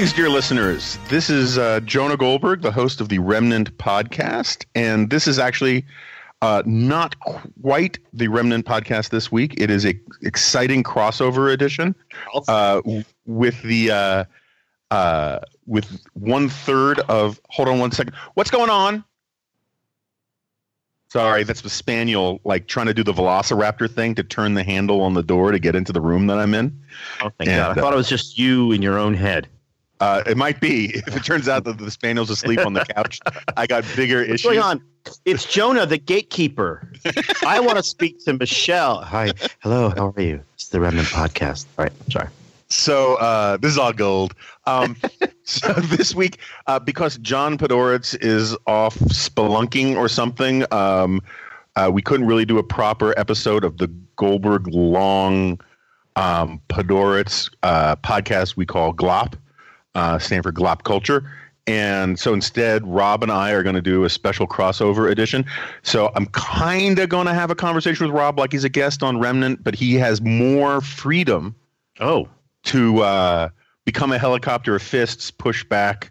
Greetings, dear listeners. This is Jonah Goldberg, the host of The Remnant podcast, and this is actually not quite The Remnant podcast this week. It is an exciting crossover edition with 1/3 of. Hold on 1 second. What's going on? Sorry, that's the spaniel, like trying to do the velociraptor thing to turn the handle on the door to get into the room that I'm in. Oh, thank God. I thought it was just you in your own head. It might be. If it turns out that the spaniel's asleep on the couch, I got bigger issues. What's going on? It's Jonah, the gatekeeper. I want to speak to Michelle. Hi. Hello. How are you? It's the Remnant podcast. All right. Sorry. So this is all gold. So this week, because John Podhoretz is off spelunking or something, we couldn't really do a proper episode of the Goldberg Long Podhoretz podcast we call Glop, stand for Glop Culture. And so instead, Rob and I are going to do a special crossover edition. So I'm kind of going to have a conversation with Rob like he's a guest on Remnant, but he has more freedom to become a helicopter of fists, push back,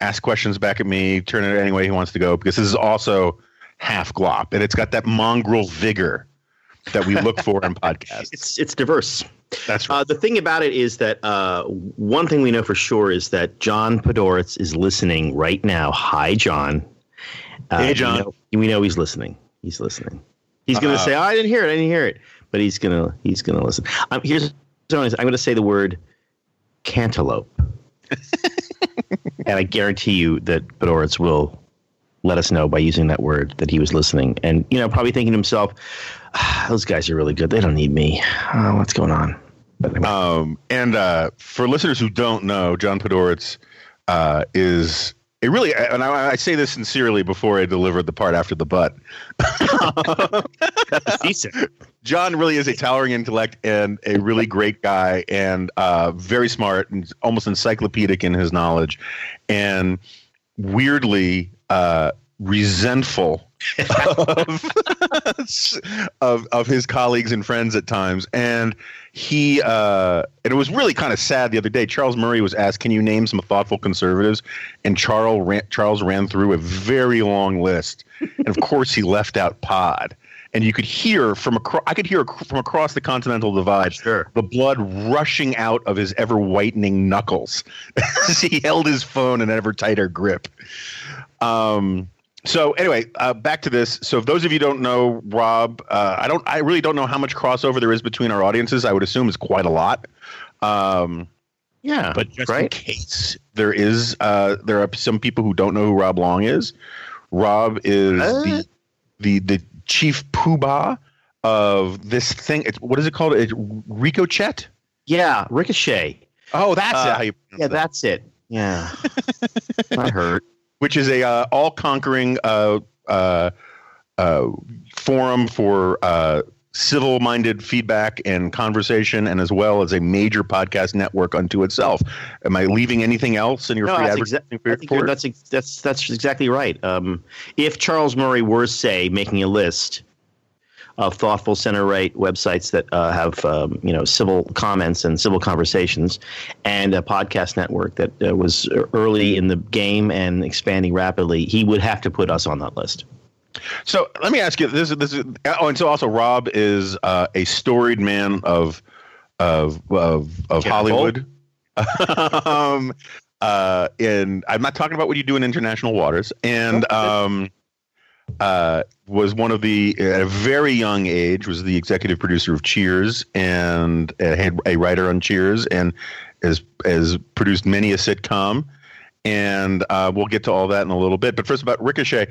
ask questions back at me, turn it any way he wants to go, because this is also half Glop, and it's got that mongrel vigor that we look for in podcasts. It's diverse. That's right. The thing about it is that one thing we know for sure is that John Podhoretz is listening right now. Hi, John. Hey, John. We know he's listening. He's listening. He's going to say, oh, I didn't hear it. I didn't hear it. But he's gonna listen. I'm going to say the word cantaloupe, and I guarantee you that Podhoretz will let us know by using that word that he was listening, and probably thinking to himself, "Those guys are really good. They don't need me. What's going on?" And for listeners who don't know, John Podhoretz is a really, and I say this sincerely before I delivered the part after the butt. That's decent. John really is a towering intellect and a really great guy, and very smart and almost encyclopedic in his knowledge, and weirdly resentful of his colleagues and friends at times. And he and it was really kind of sad the other day. Charles Murray was asked, "Can you name some thoughtful conservatives?" And Charles ran through a very long list, and of course he left out Pod. And you could hear from across the continental divide, sure, the blood rushing out of his ever whitening knuckles as he held his phone in an ever tighter grip. So anyway, back to this. So if those of you don't know Rob, I really don't know how much crossover there is between our audiences. I would assume it's quite a lot. Yeah, but just in case there is, there are some people who don't know who Rob Long is. Rob is the chief poobah of this thing. What is it called? It's Ricochet? Yeah, Ricochet. Oh, that's how you pronounce that. That's it. Yeah. I heard. Which is a all-conquering forum for civil-minded feedback and conversation, and as well as a major podcast network unto itself. Am I leaving anything else in your free advertising report? That's exactly right. If Charles Murray were, say, making a list of thoughtful center-right websites that have civil comments and civil conversations, and a podcast network that was early in the game and expanding rapidly, he would have to put us on that list. So let me ask you this is and so also Rob is a storied man of Hollywood. And I'm not talking about what you do in international waters, and was one of the, at a very young age, was the executive producer of Cheers, and had a writer on Cheers, and has produced many a sitcom, and we'll get to all that in a little bit. But first, about Ricochet.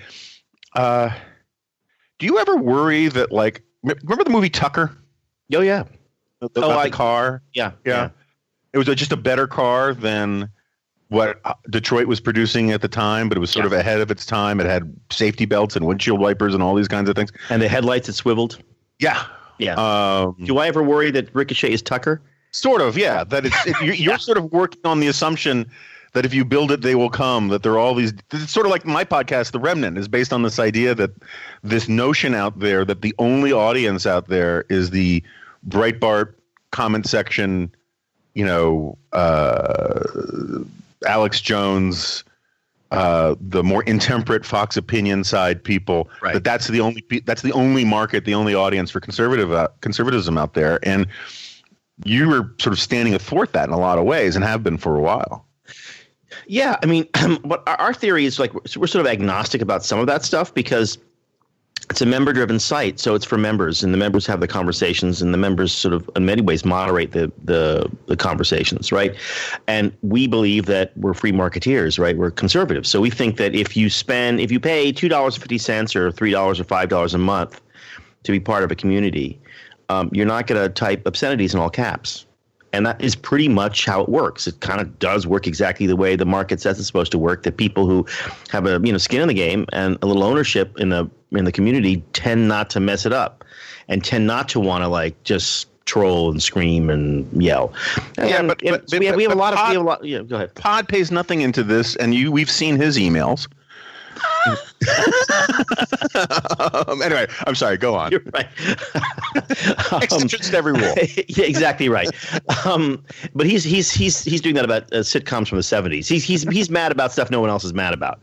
Do you ever worry that, like, remember the movie Tucker? Oh, yeah. The car? Yeah, yeah. Yeah. It was just a better car than what Detroit was producing at the time, but it was sort of ahead of its time. It had safety belts and windshield wipers and all these kinds of things. And the headlights that swiveled? Yeah. Yeah. Do I ever worry that Ricochet is Tucker? Sort of, yeah. That you're sort of working on the assumption that if you build it, they will come, that there are all these – it's sort of like my podcast, The Remnant, is based on this idea that this notion out there that the only audience out there is the Breitbart comment section, Alex Jones, the more intemperate Fox opinion side people, right. But that's the only market, the only audience for conservatism out there. And you were sort of standing athwart that in a lot of ways and have been for a while. Yeah. I mean, what our theory is, like, we're sort of agnostic about some of that stuff because it's a member driven site. So it's for members, and the members have the conversations, and the members sort of in many ways moderate the conversations. Right. And we believe that we're free marketeers. Right. We're conservatives. So we think that if you pay $2.50 or $3 or $5 a month to be part of a community, you're not going to type obscenities in all caps. And that is pretty much how it works. It kind of does work exactly the way the market says it's supposed to work, that people who have a skin in the game and a little ownership in the community tend not to mess it up and tend not to want to, like, just troll and scream and yell. We have a lot. Yeah, go ahead. Pod pays nothing into this, and we've seen his emails. Anyway, I'm sorry. Go on. You're right. Exceptions to every rule. Yeah, exactly right. But he's doing that about sitcoms from the 70s. He's mad about stuff no one else is mad about.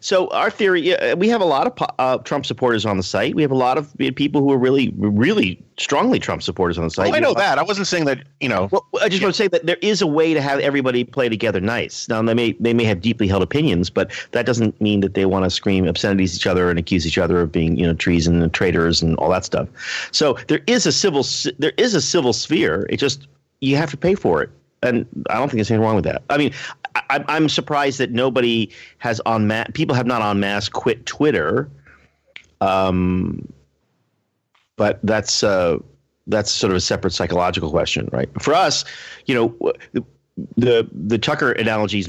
So our theory, we have a lot of Trump supporters on the site. We have a lot of people who are really, really strongly Trump supporters on the site. Oh, I know that. I wasn't saying that, Well, I just want to say that there is a way to have everybody play together nice. Now, they may have deeply held opinions, but that doesn't mean that they want to scream obscenities at each other and accuse each other of being, treason and traitors and all that stuff. So there is a civil sphere. It just, you have to pay for it. And I don't think there's anything wrong with that. I mean, I'm surprised that nobody has people have not en masse quit Twitter. But that's sort of a separate psychological question, right? For us, the Tucker analogy is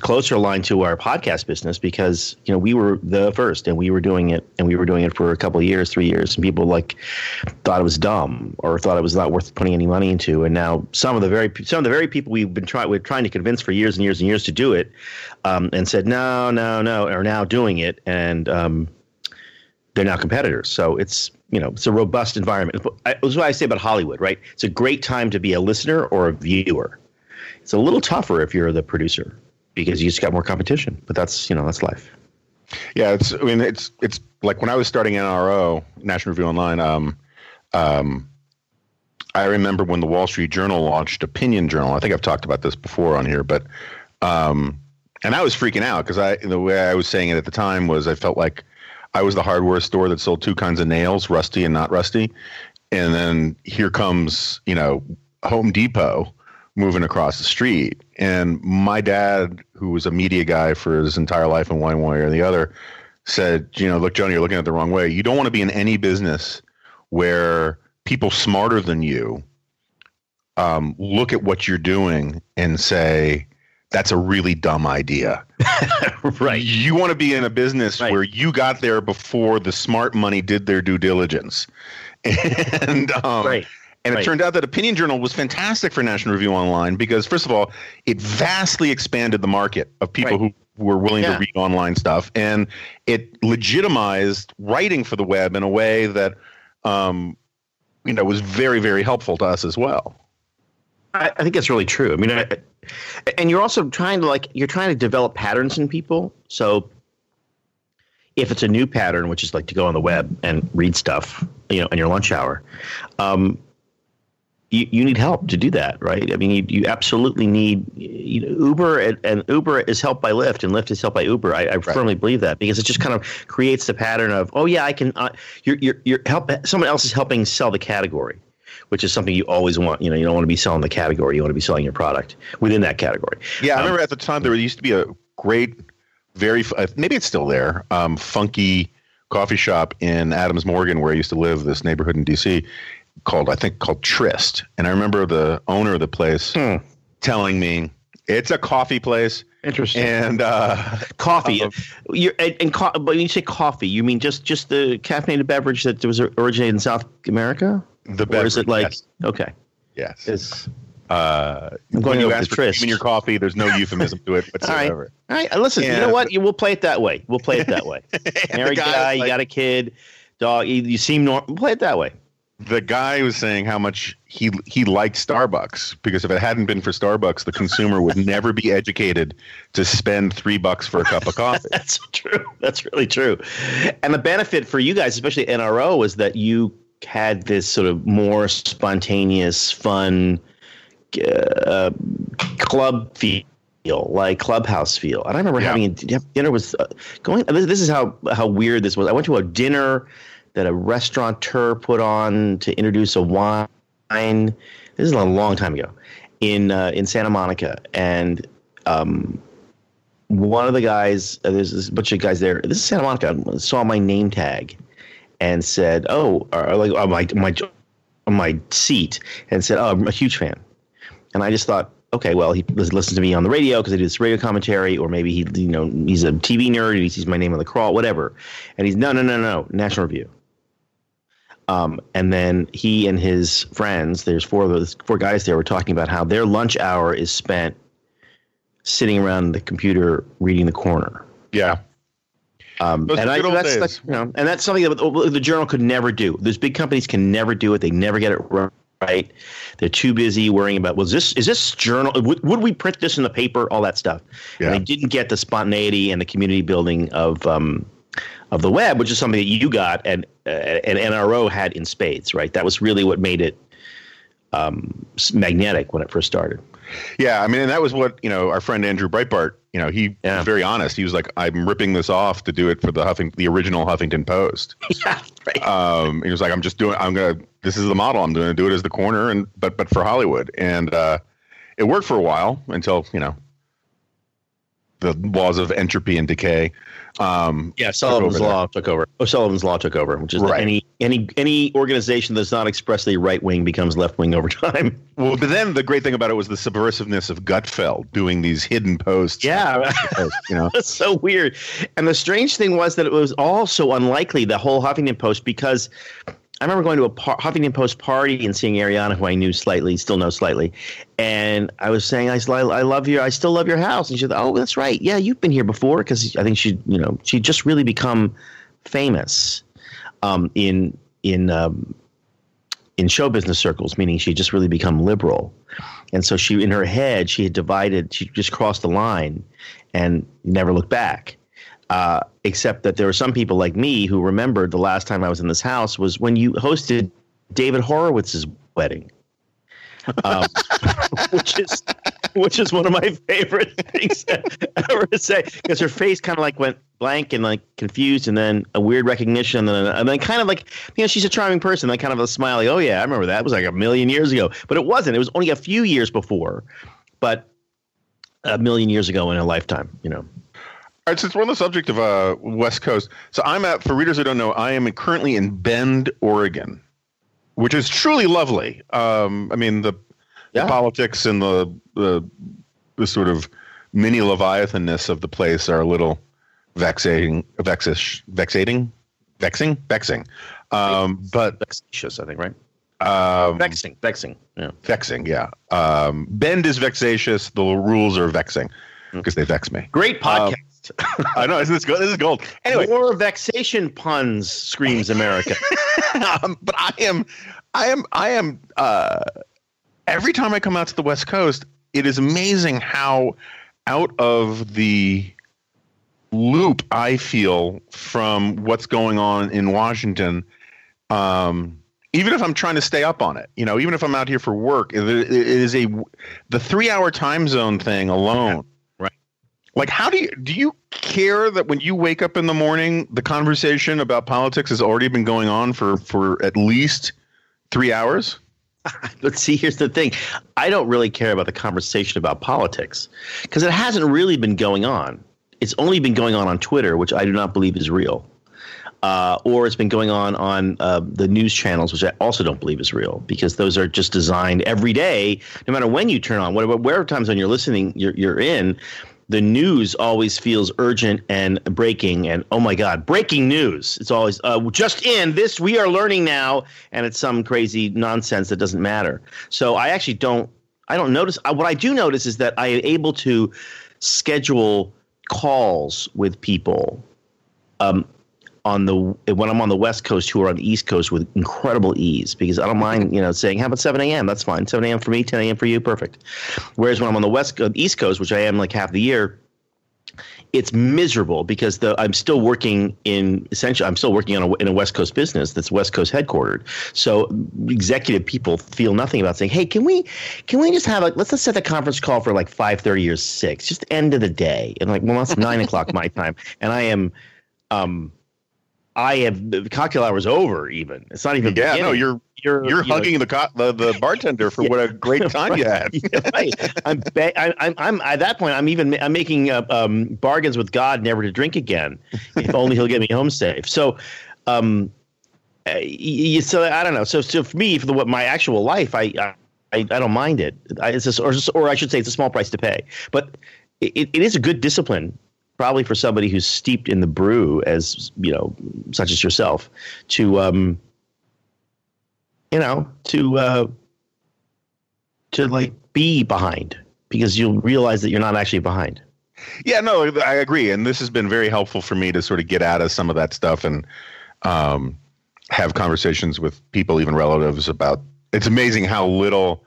closer aligned to our podcast business because, we were the first and we were doing it for a couple of years, 3 years. And people thought it was dumb or thought it was not worth putting any money into. And now some of the very people we're trying to convince for years and years and years to do it, and said, no, are now doing it. And, they're now competitors. So it's, it's a robust environment. That's what I say about Hollywood, right? It's a great time to be a listener or a viewer. It's a little tougher if you're the producer because you just got more competition, but that's life. Yeah. It's like when I was starting NRO, National Review Online, I remember when the Wall Street Journal launched Opinion Journal. I think I've talked about this before on here, but, and I was freaking out because the way I was saying it at the time was I felt like I was the hardware store that sold two kinds of nails, rusty and not rusty. And then here comes, Home Depot moving across the street. And my dad, who was a media guy for his entire life in one way or the other, said, look, Jonah, you're looking at it the wrong way. You don't want to be in any business where people smarter than you look at what you're doing and say, that's a really dumb idea. Right. You want to be in a business right. where you got there before the smart money did their due diligence. And right. And it right. turned out that Opinion Journal was fantastic for National Review Online because, first of all, it vastly expanded the market of people right. who were willing yeah. to read online stuff. And it legitimized writing for the web in a way that, was very, very helpful to us as well. I think that's really true. I mean, and you're also trying to develop patterns in people. So if it's a new pattern, which is to go on the web and read stuff, in your lunch hour, You need help to do that, right? I mean, you absolutely need Uber, and Uber is helped by Lyft, and Lyft is helped by Uber. I right. firmly believe that because it just kind of creates the pattern of, oh yeah, I can. You're help. Someone else is helping sell the category, which is something you always want. You don't want to be selling the category. You want to be selling your product within that category. Yeah, I remember at the time there used to be a great, very maybe it's still there, funky coffee shop in Adams Morgan where I used to live, this neighborhood in D.C. called Trist. And I remember the owner of the place telling me it's a coffee place. Interesting. And coffee. When you say coffee, you mean just the caffeinated beverage that was originated in South America? The beverage, or is it yes. Okay. Yes. It's, I'm going to ask for Trist in your coffee. There's no euphemism to it whatsoever. All right. Listen, and, you know what? We'll play it that way. Married guy, you got a kid, dog. You seem normal. Play it that way. the guy was saying how much he liked Starbucks, because if it hadn't been for Starbucks, the consumer would never be educated to spend $3 for a cup of coffee. That's true. That's really true. And the benefit for you guys, especially NRO, is that you had this sort of more spontaneous, fun club feel, like clubhouse feel. And I remember having a dinner with going. This is how weird this was. I went to a dinner that a restaurateur put on to introduce a wine. This is a long time ago in Santa Monica. And one of the guys, there's this bunch of guys there. This is Santa Monica. Saw my name tag and said, "Oh, my seat," and said, "Oh, I'm a huge fan." And I just thought, okay, well, he listens to me on the radio because I do this radio commentary, or maybe he's a TV nerd and he sees my name on the crawl, whatever. And he's no, National Review. And then he and his friends, there's four guys there, were talking about how their lunch hour is spent sitting around the computer reading The Corner. Yeah. And that's something that the Journal could never do. Those big companies can never do it. They never get it right. They're too busy worrying about, is this journal? Would we print this in the paper? All that stuff. Yeah. And they didn't get the spontaneity and the community building of the web, which is something that you got and NRO had in spades, right? That was really what made it magnetic when it first started. Yeah, I mean, and that was what, our friend Andrew Breitbart, he was very honest. He was like, I'm ripping this off to do it for the original Huffington Post. Yeah, right. He was like, this is the model. I'm going to do it as The Corner, but for Hollywood. And it worked for a while until, the laws of entropy and decay. Sullivan's Law took over, which is right. Any organization that's not expressly right wing becomes left wing over time. Well, but then the great thing about it was the subversiveness of Gutfeld doing these hidden posts. Yeah, that's so weird. And the strange thing was that it was all so unlikely, the whole Huffington Post, because I remember going to a Huffington Post party and seeing Ariana, who I knew slightly, still know slightly, and I was saying, I still love your house, and she said, "Oh, that's right, yeah, you've been here before," because I think she just really become famous in show business circles, meaning she just really become liberal, and so she, in her head, she just crossed the line and never looked back. Except that there were some people like me who remembered the last time I was in this house was when you hosted David Horowitz's wedding, which is one of my favorite things ever to say, because her face kind of like went blank and like confused, and then a weird recognition, and then kind of like, she's a charming person, like kind of a smiley, "Oh yeah, I remember that, it was like a million years ago," but it wasn't. It was only a few years before, but a million years ago in a lifetime, All right, since we're on the subject of West Coast, so for readers who don't know, I am currently in Bend, Oregon, which is truly lovely. The politics and the sort of mini Leviathanness of the place are a little vexing. But vexatious, I think, right? Vexing, yeah. Vexing, yeah. Bend is vexatious. The rules are vexing because they vex me. Great podcast. I know, isn't this good? This is gold. Anyway, more vexation puns screams America. But I am. Every time I come out to the West Coast, it is amazing how out of the loop I feel from what's going on in Washington. Even if I'm trying to stay up on it, even if I'm out here for work, it is the 3-hour time zone thing alone. Yeah. Like, how do you care that when you wake up in the morning, the conversation about politics has already been going on for at least 3 hours? But see, here's the thing. I don't really care about the conversation about politics because it hasn't really been going on. It's only been going on Twitter, which I do not believe is real. Or it's been going on the news channels, which I also don't believe is real, because those are just designed every day, no matter when you turn on, whatever time zone you're listening, you're in. The news always feels urgent and breaking, and oh my God, breaking news. It's always just in this, we are learning now, and it's some crazy nonsense that doesn't matter. So I actually don't notice. What I do notice is that I am able to schedule calls with people when I'm on the West Coast who are on the East Coast with incredible ease, because I don't mind, you know, saying, how about 7 a.m.? That's fine. 7 a.m. for me, 10 a.m. for you. Perfect. Whereas when I'm on the East Coast, which I am like half the year, it's miserable because I'm still working in a West Coast business that's West Coast headquartered. So executive people feel nothing about saying, hey, can we just have let's set the conference call for like 5:30 or 6, just end of the day. And like, well, that's 9 o'clock my time. And I have the cocktail hour's over. Even it's not even. Yeah, beginning. No, you're hugging the bartender for what a great time right. You had. Yeah, right. I'm at that point. I'm making bargains with God never to drink again. If only he'll get me home safe. So, so I don't know. So for me, for my actual life, I don't mind it. Or I should say, it's a small price to pay. But it is a good discipline. Probably for somebody who's steeped in the brew, as you know, such as yourself, to like be behind, because you'll realize that you're not actually behind. Yeah, no, I agree, and this has been very helpful for me to sort of get out of some of that stuff and have conversations with people, even relatives, about. It's amazing how little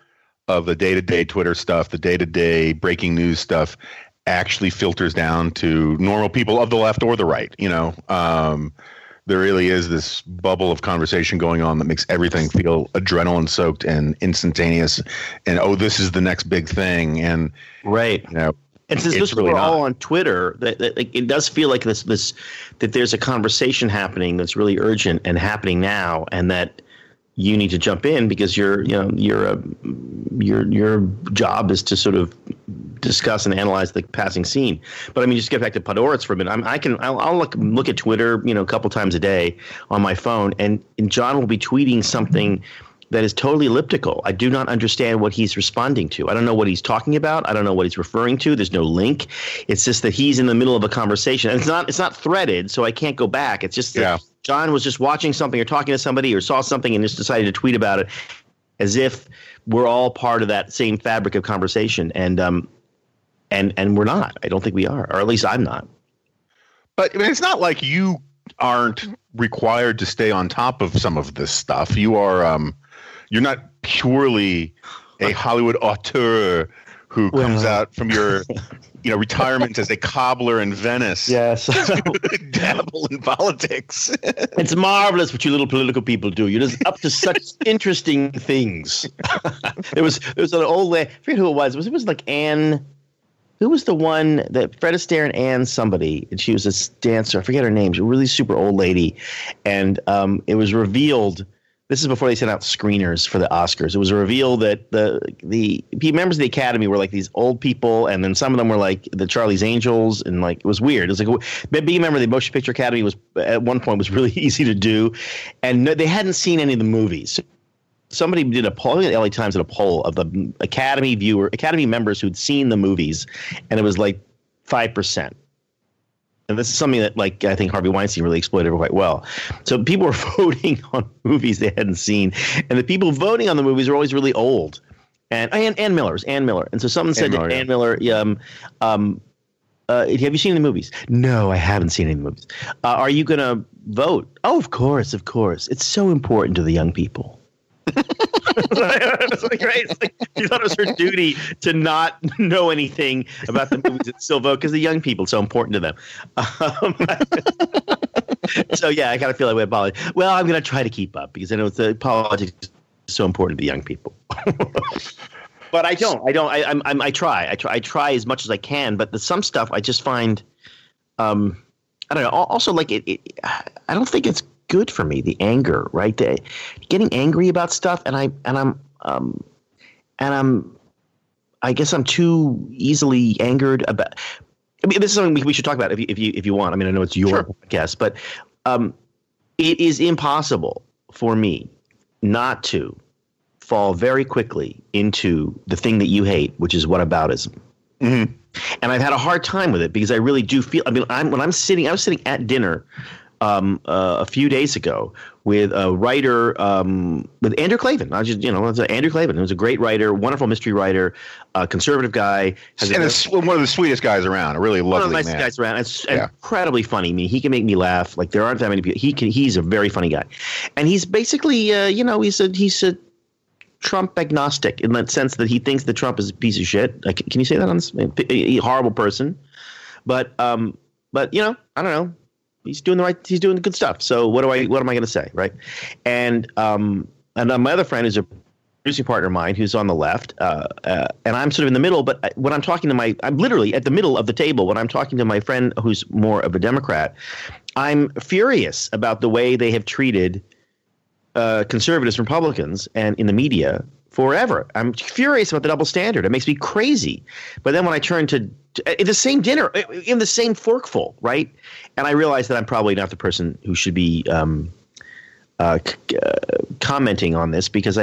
of the day-to-day Twitter stuff, the day-to-day breaking news stuff. Actually filters down to normal people of the left or the right. You know, there really is this bubble of conversation going on that makes everything feel adrenaline soaked and instantaneous. And oh, this is the next big thing. And right, you know, and since this really we're all on Twitter, that it does feel like this that there's a conversation happening that's really urgent and happening now, and that you need to jump in because your job is to sort of discuss and analyze the passing scene. But I mean, just get back to Podhoretz for a minute. I'll look at Twitter, you know, a couple times a day on my phone, and John will be tweeting something that is totally elliptical. I do not understand what he's responding to. I don't know what he's talking about. I don't know what he's referring to. There's no link. It's just that he's in the middle of a conversation, and it's not threaded, so I can't go back. It's just that John was just watching something or talking to somebody or saw something and just decided to tweet about it, as if we're all part of that same fabric of conversation. And we're not. I don't think we are, or at least I'm not. But I mean, it's not like you aren't required to stay on top of some of this stuff. You are. You're not purely a Hollywood auteur who comes out from your, you know, retirement as a cobbler in Venice. Yes, dabble in politics. It's marvelous what you little political people do. You're just up to such interesting things. There was an old lady. I forget who it was. It was like Anne. Who was the one that Fred Astaire and Anne somebody, and she was a dancer. I forget her name. She was a really super old lady. And it was revealed. This is before they sent out screeners for the Oscars. It was revealed that the members of the Academy were like these old people, and then some of them were like the Charlie's Angels, and like it was weird. It was like being a member of the Motion Picture Academy was at one point was really easy to do, and they hadn't seen any of the movies. Somebody did a poll. The LA Times did a poll of the Academy members who'd seen the movies, and it was like 5%. And this is something that, like, I think Harvey Weinstein really exploited quite well. So people were voting on movies they hadn't seen, and the people voting on the movies were always really old. And Ann Miller. And so someone said to Ann Miller, have you seen the movies? No, I haven't seen any of the movies. Are you going to vote? Oh, of course. It's so important to the young people. It's like, right? It's like, she thought it was her duty to not know anything about the movies at Silvo because the young people, it's so important to them. So, yeah, I kind of feel that way about it. Well, I'm going to try to keep up because I know the politics is so important to the young people. But I don't. I don't. I try. I try as much as I can. But some stuff I just find I don't know. Also, like, I don't think it's good for me, the anger, right? Getting angry about stuff, and I guess I'm too easily angered about. I mean, this is something we should talk about if you want. I mean, I know it's your podcast, but it is impossible for me not to fall very quickly into the thing that you hate, which is whataboutism. Mm-hmm. And I've had a hard time with it because I really do feel. I mean, I was sitting at dinner a few days ago with a writer, with Andrew Klavan. Andrew Klavan, who's a great writer, wonderful mystery writer, conservative guy. One of the sweetest guys around, a really lovely man. One of the nicest guys around. It's incredibly funny. I mean, he can make me laugh. Like, there aren't that many people. He's a very funny guy. And he's basically, he's a Trump agnostic in that sense that he thinks that Trump is a piece of shit. Can you say that on this? A horrible person. But I don't know. He's doing the right. He's doing the good stuff. So what am I going to say, right? And my other friend is a producing partner of mine who's on the left, and I'm sort of in the middle. But when I'm talking to I'm literally at the middle of the table when I'm talking to my friend who's more of a Democrat. I'm furious about the way they have treated conservatives, Republicans, and in the media forever. I'm furious about the double standard. It makes me crazy. But then when I turn to the same dinner, in the same forkful, right? And I realize that I'm probably not the person who should be commenting on this because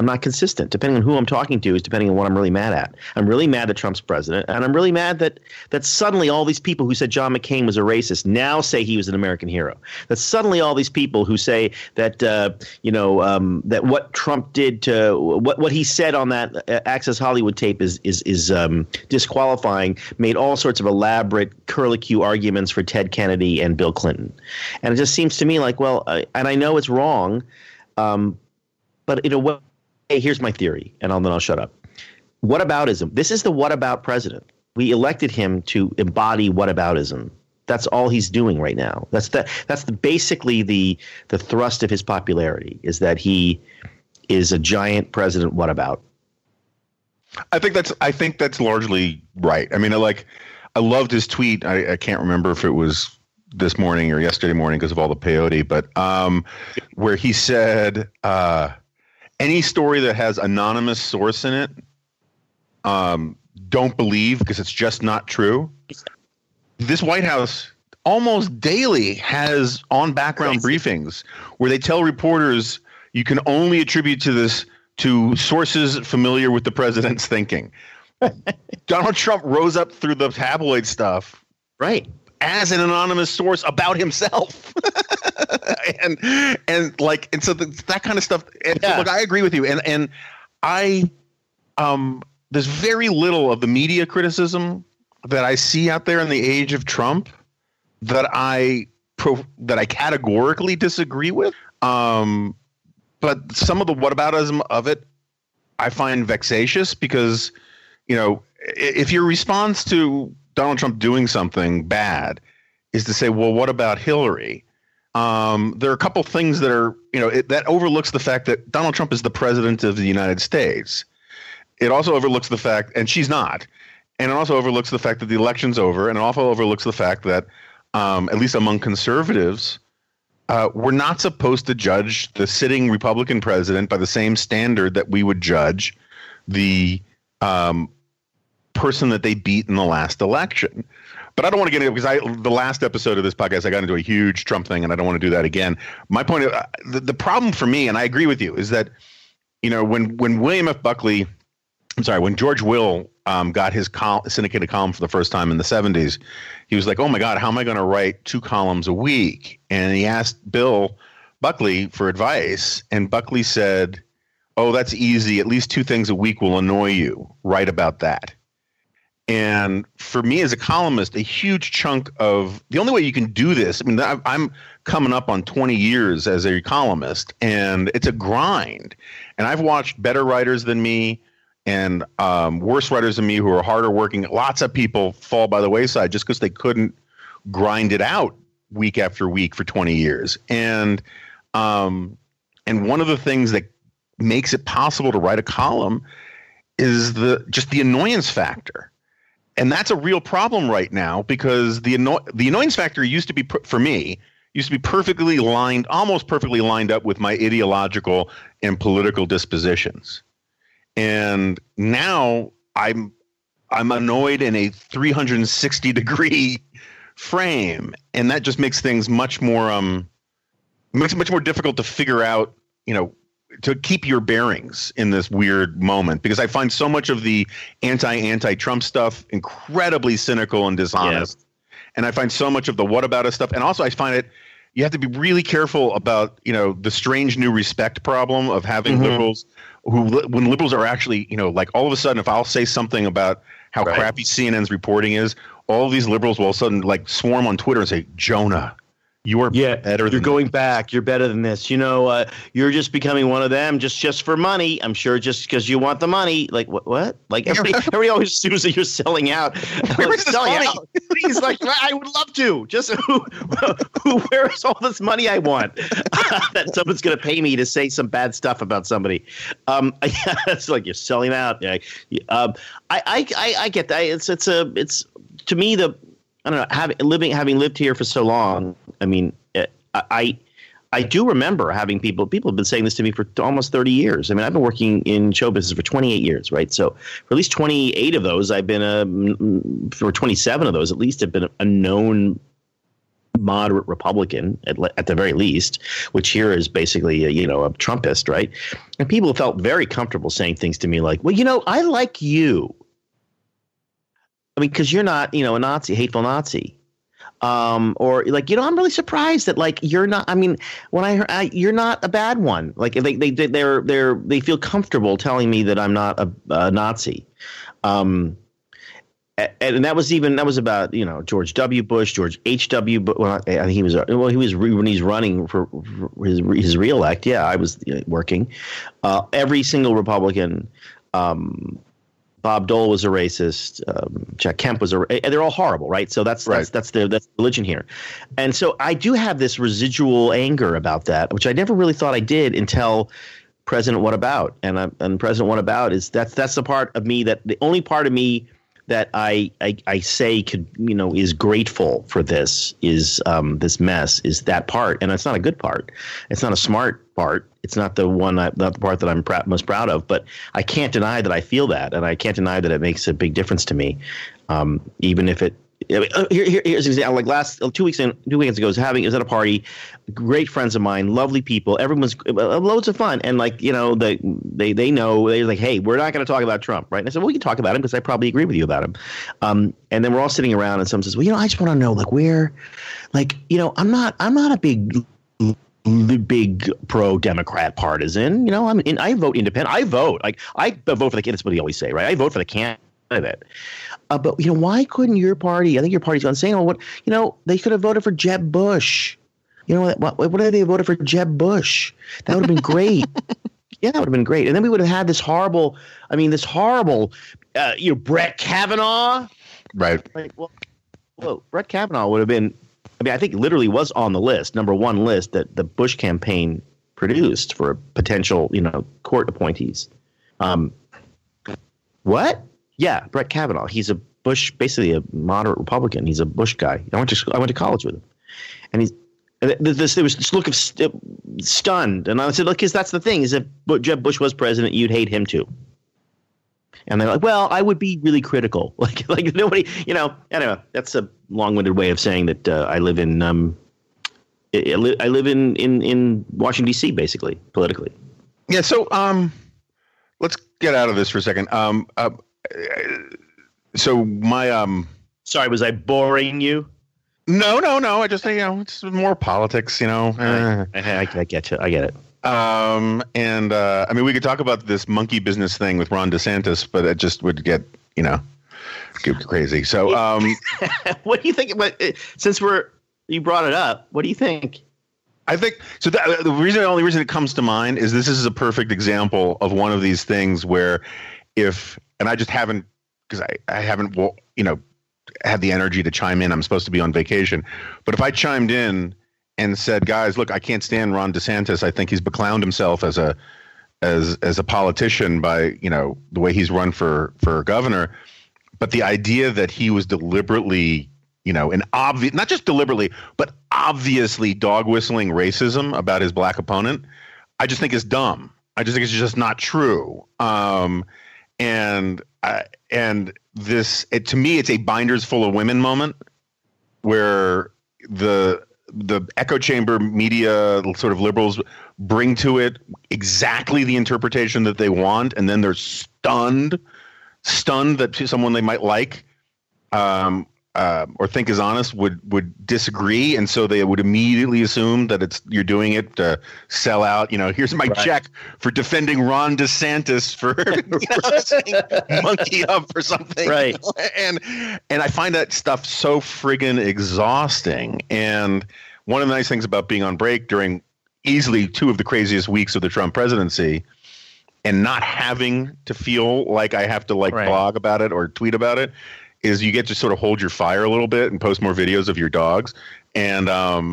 I'm not consistent. Depending on who I'm talking to is depending on what I'm really mad at. I'm really mad that Trump's president, and I'm really mad that suddenly all these people who said John McCain was a racist now say he was an American hero. That suddenly all these people who say that that what Trump did to what he said on that Access Hollywood tape is disqualifying, made all sorts of elaborate curlicue arguments for Ted Kennedy and Bill Clinton, and it just seems to me like and I know it's wrong, but in a way. Hey, here's my theory, and then I'll shut up. Whataboutism. This is the whatabout president. We elected him to embody whataboutism. That's all he's doing right now. That's basically the thrust of his popularity is that he is a giant president whatabout. I think that's largely right. I mean, I loved his tweet. I can't remember if it was this morning or yesterday morning because of all the peyote, but where he said. Any story that has anonymous source in it, don't believe because it's just not true. This White House almost daily has on-background briefings where they tell reporters you can only attribute to this to sources familiar with the president's thinking. Donald Trump rose up through the tabloid stuff, right? As an anonymous source about himself. and so that kind of stuff. And yeah. So look, I agree with you. And I, there's very little of the media criticism that I see out there in the age of Trump that I categorically disagree with. But some of the whataboutism of it, I find vexatious because, if your response to Donald Trump doing something bad is to say, well, what about Hillary? There are a couple things that are, that overlooks the fact that Donald Trump is the president of the United States. It also overlooks the fact, and she's not. And it also overlooks the fact that the election's over. And it also overlooks the fact that, at least among conservatives, we're not supposed to judge the sitting Republican president by the same standard that we would judge the, person that they beat in the last election. But I don't want to get into it because the last episode of this podcast, I got into a huge Trump thing and I don't want to do that again. My point, the problem for me, and I agree with you, is that, when William F. Buckley, when George Will got his syndicated column for the first time in the 70s, he was like, oh my God, how am I going to write 2 columns a week? And he asked Bill Buckley for advice. And Buckley said, oh, that's easy. At least 2 things a week will annoy you. Write about that. And for me as a columnist, a huge chunk of the only way you can do this, I mean, I'm coming up on 20 years as a columnist, and it's a grind. And I've watched better writers than me and worse writers than me who are harder working. Lots of people fall by the wayside just because they couldn't grind it out week after week for 20 years. And one of the things that makes it possible to write a column is just the annoyance factor. And that's a real problem right now because the annoyance factor used to be almost perfectly lined up with my ideological and political dispositions. And now I'm annoyed in a 360-degree frame, and that just makes things much more difficult to figure out, to keep your bearings in this weird moment, because I find so much of the anti-Trump stuff incredibly cynical and dishonest. Yes. And I find so much of the whatabout stuff. And also I find it, you have to be really careful about, you know, the strange new respect problem of having liberals who, when liberals are actually, you know, like all of a sudden, if I'll say something about how crappy CNN's reporting is, all of these liberals will all of a sudden like swarm on Twitter and say, Jonah, you are better than You're going back. You're better than this. You know, you're just becoming one of them just for money. I'm sure just because you want the money. Like, what? Like, everybody always assumes that you're selling out. Where is this money? He's like, I would love to. Just where is all this money I want? That someone's going to pay me to say some bad stuff about somebody. It's like you're selling out. I get that. It's to me the – I don't know. Having lived here for so long, I mean, I do remember having people have been saying this to me for almost 30 years. I mean, I've been working in show business for 28 years, right? So for at least 28 of those, I've been for 27 of those, at least have been a known moderate Republican at the very least, which here is basically a Trumpist, right? And people felt very comfortable saying things to me like, well, you know, I like you. I mean, because you're not, a Nazi, hateful Nazi, or like, I'm really surprised that like you're not. I mean, when I heard you're not a bad one, like they feel comfortable telling me that I'm not a Nazi. And that was about, George W. Bush, George H.W. Bush. Well, I think he was when he's running for his reelect. Yeah, I was working. Every single Republican. Bob Dole was a racist. Jack Kemp was they're all horrible, right? So that's religion here, and so I do have this residual anger about that, which I never really thought I did until President What About, and President What About is that's the part of me that the only part of me that I say could is grateful for this is this mess is that part, and it's not a good part, it's not a smart part. It's not the one, not the part that I'm most proud of, but I can't deny that I feel that, and I can't deny that it makes a big difference to me, even if it. I mean, here's an example. Like last 2 weekends ago, I was at a party, great friends of mine, lovely people, everyone's loads of fun, and like they know they're like, hey, we're not going to talk about Trump, right? And I said, well, we can talk about him because I probably agree with you about him, and then we're all sitting around, and someone says, well, I just want to know like where, like I'm not a big pro-Democrat partisan. I vote independent. I vote. Like, I vote for the candidate. That's what they always say, right? I vote for the candidate. But, why couldn't your party – I think your party's gone saying, they could have voted for Jeb Bush. What if they voted for Jeb Bush? That would have been great. Yeah, that would have been great. And then we would have had this horrible – Brett Kavanaugh. Right. Like, well, Brett Kavanaugh would have been – I think literally was on the list, number one list that the Bush campaign produced for potential, court appointees. What? Yeah, Brett Kavanaugh. He's a Bush, basically a moderate Republican. He's a Bush guy. I went to college with him, and he's. There was this look of stunned, and I said, "Look, because that's the thing is if Jeb Bush was president, you'd hate him too." And they're like, well, I would be really critical. Like nobody, anyway, that's a long-winded way of saying that I live in I live in Washington, D.C., basically, politically. Yeah. So let's get out of this for a second. So my sorry, was I boring you? No. I just, it's more politics, I get you. I get it. We could talk about this monkey business thing with Ron DeSantis, but it just would get, get crazy. So, what do you think? Since you brought it up, what do you think? I think so. The only reason it comes to mind is this is a perfect example of one of these things where, and I just haven't, because I haven't, had the energy to chime in. I'm supposed to be on vacation, but if I chimed in and said, guys, look, I can't stand Ron DeSantis. I think he's beclowned himself as a politician by, the way he's run for governor. But the idea that he was deliberately, an obvious, not just deliberately, but obviously dog whistling racism about his black opponent, I just think is dumb. I just think it's just not true. To me, it's a binders full of women moment where the echo chamber media sort of liberals bring to it exactly the interpretation that they want. And then they're stunned that someone they might like or think is honest would disagree, and so they would immediately assume that you're doing it to sell out. You know, here's my check for defending Ron DeSantis for monkey up or something. Right. You know? And I find that stuff so friggin' exhausting. And one of the nice things about being on break during easily two of the craziest weeks of the Trump presidency, and not having to feel like I have to blog about it or tweet about it, is you get to sort of hold your fire a little bit and post more videos of your dogs. And but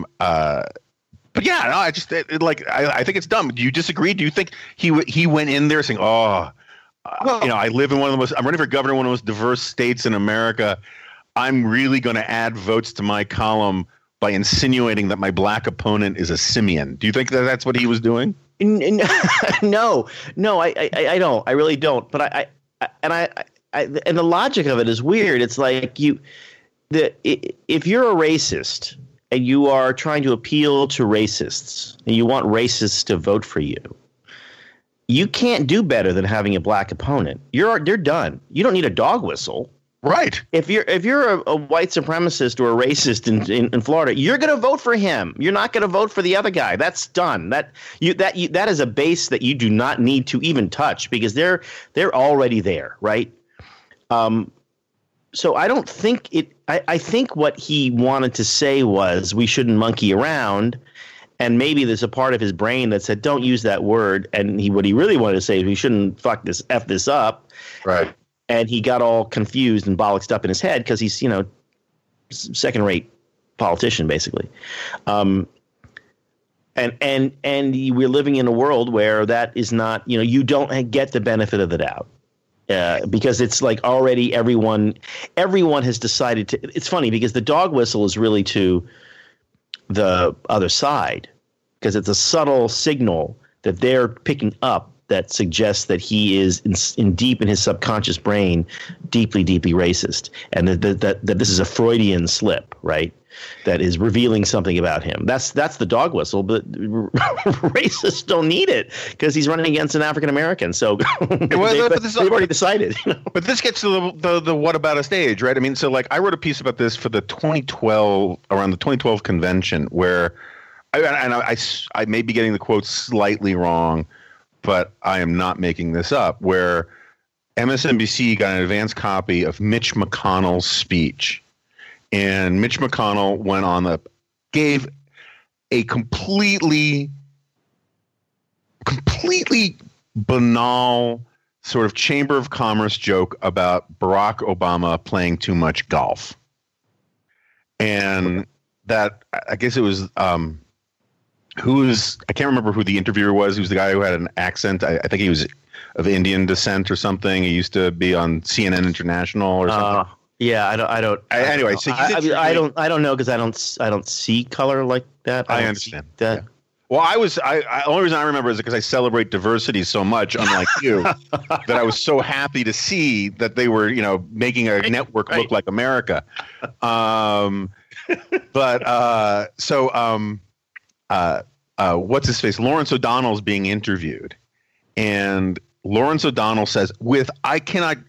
yeah, no, I just I think it's dumb. Do you disagree? Do you think he went in there saying, I live in one of the most, I'm running for governor in one of the most diverse states in America. I'm really going to add votes to my column by insinuating that my black opponent is a simian. Do you think that that's what he was doing? No, I don't. I really don't. But and the logic of it is weird. It's like if you're a racist and you are trying to appeal to racists and you want racists to vote for you, you can't do better than having a black opponent. They're done. You don't need a dog whistle. Right. If you're a white supremacist or a racist in Florida, you're going to vote for him. You're not going to vote for the other guy. That's done. That is a base that you do not need to even touch because they're already there, right? So I don't think it. I think what he wanted to say was we shouldn't monkey around, and maybe there's a part of his brain that said don't use that word, and what he really wanted to say is we shouldn't f this up, right? And he got all confused and bollocksed up in his head because he's, second-rate politician, basically. And we're living in a world where that is not, you don't get the benefit of the doubt because it's like already everyone has decided to. It's funny because the dog whistle is really to the other side because it's a subtle signal that they're picking up that suggests that he is deep in his subconscious brain, deeply, deeply racist, and that this is a Freudian slip, right? That is revealing something about him. That's the dog whistle, but racists don't need it because he's running against an African American. So they've already decided. But this gets to the what about us stage, right? I mean, so I wrote a piece about this for around the 2012 convention where, I may be getting the quote slightly wrong, but I am not making this up, where MSNBC got an advance copy of Mitch McConnell's speech. And Mitch McConnell went on gave a completely banal sort of Chamber of Commerce joke about Barack Obama playing too much golf. And that, I guess it was, I can't remember who the interviewer was. He was the guy who had an accent. I think he was of Indian descent or something. He used to be on CNN International or something. Yeah, I don't. Anyway, so I don't know because I don't see color like that. I understand that. Yeah. Well, the only reason I remember is because I celebrate diversity so much, unlike you, that I was so happy to see that they were, making a network look like America. What's his face? Lawrence O'Donnell's being interviewed, and Lawrence O'Donnell says, I cannot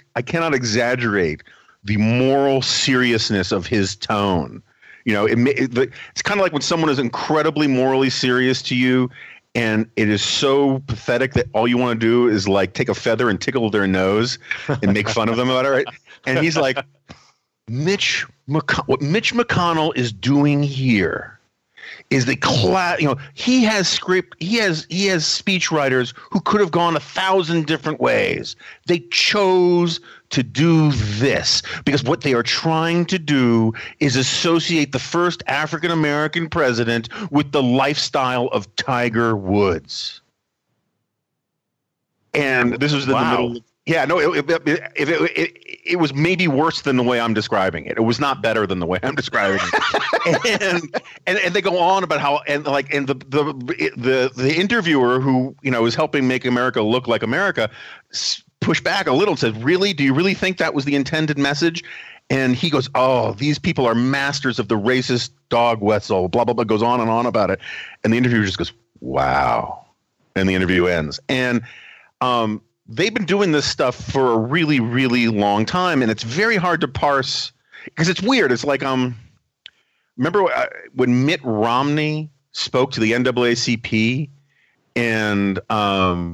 exaggerate the moral seriousness of his tone. It's kind of like when someone is incredibly morally serious to you, and it is so pathetic that all you want to do is take a feather and tickle their nose and make fun of them about it, right? And he's like, what Mitch McConnell is doing here is the class? He has script. He has speech writers who could have gone 1,000 different ways. They chose to do this because what they are trying to do is associate the first African American president with the lifestyle of Tiger Woods. And this was in the middle. Yeah, no. It was maybe worse than the way I'm describing it. It was not better than the way I'm describing it. and they go on about how the interviewer who is helping make America look like America pushed back a little and said, "Really? Do you really think that was the intended message?" And he goes, "Oh, these people are masters of the racist dog whistle." Blah blah blah, goes on and on about it, and the interviewer just goes, "Wow," and the interview ends. And they've been doing this stuff for a really, really long time, and it's very hard to parse. because it's weird. It's like, remember when Mitt Romney spoke to the NAACP, and all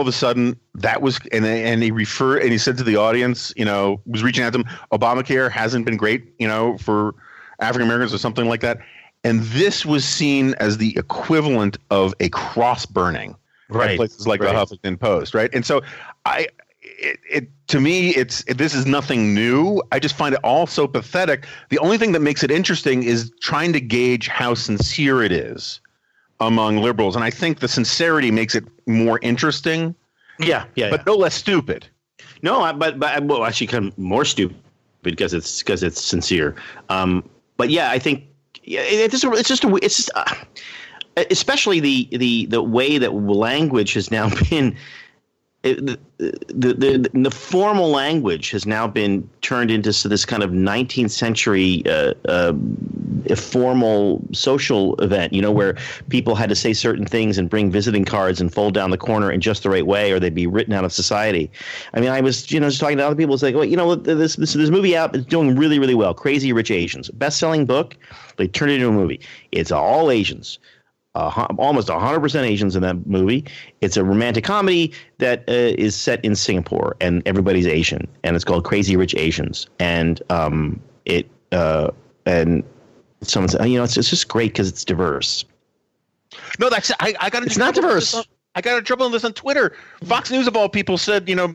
of a sudden that was, and he referred, and he said to the audience, you know, was reaching out to them, Obamacare hasn't been great, you know, for African Americans or something like that. And this was seen as the equivalent of a cross burning, right? Places like the Huffington Post, right? And so to me, this is nothing new. I just find it all so pathetic. The only thing that makes it interesting is trying to gauge how sincere it is among liberals, and I think the sincerity makes it more interesting. Yeah, but no less stupid. No, but well, actually, kind of more stupid because it's sincere. But yeah, I think. Yeah, it's just especially the way that language has now been the formal language has now been turned into this kind of 19th century formal social event, you know, where people had to say certain things and bring visiting cards and fold down the corner in just the right way, or they'd be written out of society. I mean, I was, you know, just talking to other people. It's like, well, you know, this movie out is doing really, really well. Crazy Rich Asians, best-selling book. They turned it into a movie. It's all Asians. Almost 100% Asians in that movie. It's a romantic comedy that is set in Singapore, and everybody's Asian, and it's called Crazy Rich Asians. And and someone said, you know, it's just great because it's diverse. No, that's I got. It's not diverse. I got in trouble on this on Twitter. Fox News of all people said, you know,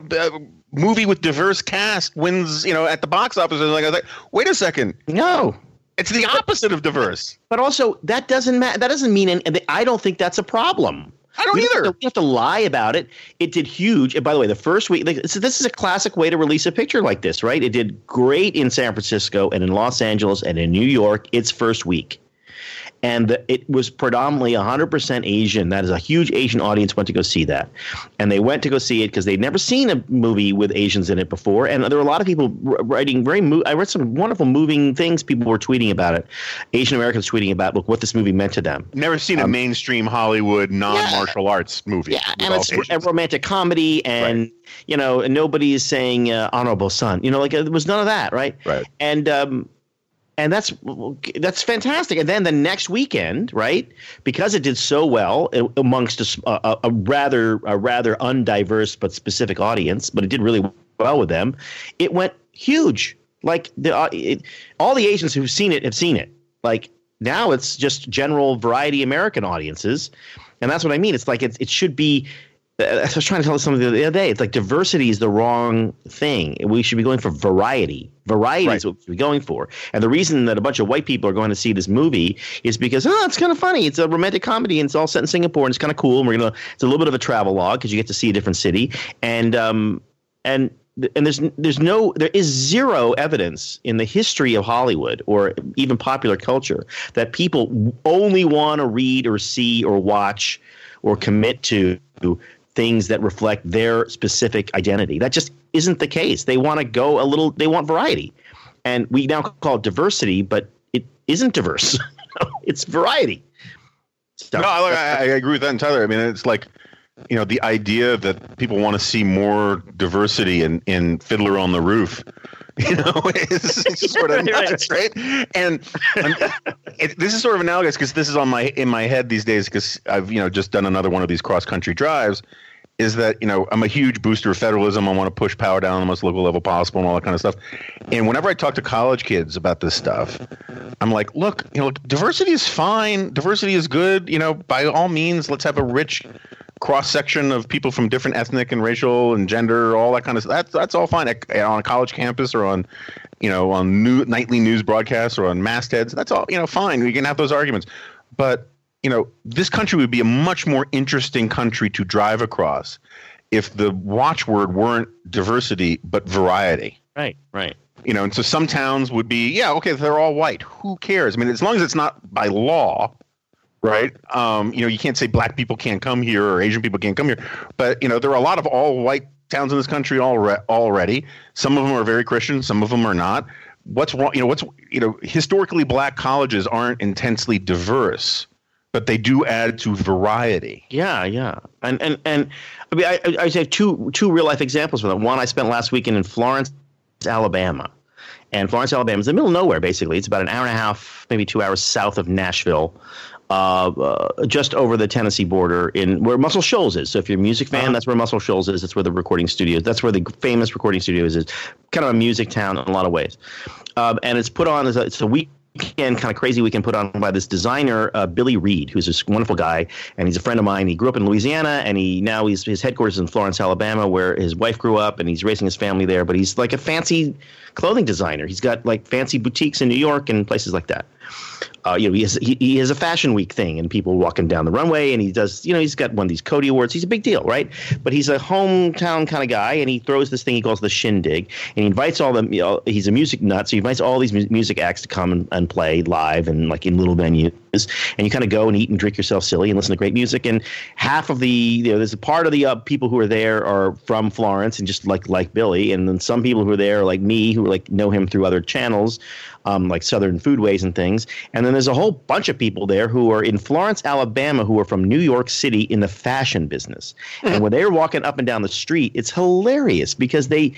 movie with diverse cast wins, you know, at the box office. And I was like, wait a second, no. It's the opposite of diverse. But also, that doesn't matter. That doesn't mean anything. I don't think that's a problem. I don't either. We have to lie about it. It did huge. And by the way, the first week, this is a classic way to release a picture like this, right? It did great in San Francisco and in Los Angeles and in New York its first week. And it was predominantly 100% Asian. That is a huge Asian audience went to go see that. And they went to go see it because they'd never seen a movie with Asians in it before. And there were a lot of people writing I read some wonderful moving things. People were tweeting about it. Asian Americans tweeting about, look, what this movie meant to them. Never seen a mainstream Hollywood non-martial arts movie. Yeah, and it's a romantic comedy. And, you know, nobody is saying honorable son. You know, like there was none of that, right? Right. And that's fantastic. And then the next weekend, right, because it did so well amongst a rather undiverse but specific audience, but it did really well with them, it went huge. Like all the Asians who've seen it have seen it. Like now it's just general variety American audiences, and that's what I mean. It's like it should be. I was trying to tell somebody the other day. It's like diversity is the wrong thing. We should be going for variety. Variety is what we're going for. And the reason that a bunch of white people are going to see this movie is because, oh, it's kind of funny. It's a romantic comedy and it's all set in Singapore and it's kind of cool. And it's a little bit of a travelogue because you get to see a different city. And there is zero evidence in the history of Hollywood or even popular culture that people only want to read or see or watch or commit to things that reflect their specific identity. That just isn't the case. They want to go they want variety. And we now call it diversity, but it isn't diverse. It's variety. So, no, I agree with that entirely. I mean, it's like, you know, the idea that people want to see more diversity in Fiddler on the Roof, you know, is sort of nuts, right? And this is sort of analogous because this is in my head these days because I've, you know, just done another one of these cross-country drives. Is that, you know, I'm a huge booster of federalism. I want to push power down to the most local level possible and all that kind of stuff. And whenever I talk to college kids about this stuff, I'm like, look, you know, diversity is fine. Diversity is good. You know, by all means, let's have a rich cross-section of people from different ethnic and racial and gender, all that kind of stuff. That's all fine on a college campus or on, you know, on nightly news broadcasts or on mastheads. That's all, you know, fine. We can have those arguments. But you know, this country would be a much more interesting country to drive across if the watchword weren't diversity, but variety. Right. You know, and so some towns would be, yeah, okay, they're all white. Who cares? I mean, as long as it's not by law, right? You know, you can't say black people can't come here or Asian people can't come here. But, you know, there are a lot of all white towns in this country already. Some of them are very Christian. Some of them are not. What's wrong? You know, historically black colleges aren't intensely diverse. But they do add to variety. Yeah. And I mean, I have two real life examples for that. One, I spent last weekend in Florence, Alabama. And Florence, Alabama is in the middle of nowhere, basically. It's about an hour and a half, maybe 2 hours south of Nashville, just over the Tennessee border in where Muscle Shoals is. So if you're a music fan, that's where Muscle Shoals is. That's where the recording studio is. That's where the famous recording studio is. It's kind of a music town in a lot of ways. And it's put on as a week. Kind of crazy weekend put on by this designer, Billy Reed, who's this wonderful guy, and he's a friend of mine. He grew up in Louisiana, and now his headquarters is in Florence, Alabama, where his wife grew up, and he's raising his family there. But he's like a fancy clothing designer. He's got like fancy boutiques in New York and places like that. He has a fashion week thing, and people walk him down the runway, and he does. He's got one of these Cody Awards. He's a big deal, right? But he's a hometown kind of guy, and he throws this thing he calls the Shindig, and he invites all the. He's a music nut, so he invites all these music acts to come and play live and like in little venues, and you kind of go and eat and drink yourself silly and listen to great music. And half of the there's a part of the people who are there are from Florence and just like Billy, and then some people who are there are like me who like know him through other channels. Like Southern Foodways and things. And then there's a whole bunch of people there who are in Florence, Alabama, who are from New York City in the fashion business. And when they're walking up and down the street, it's hilarious because they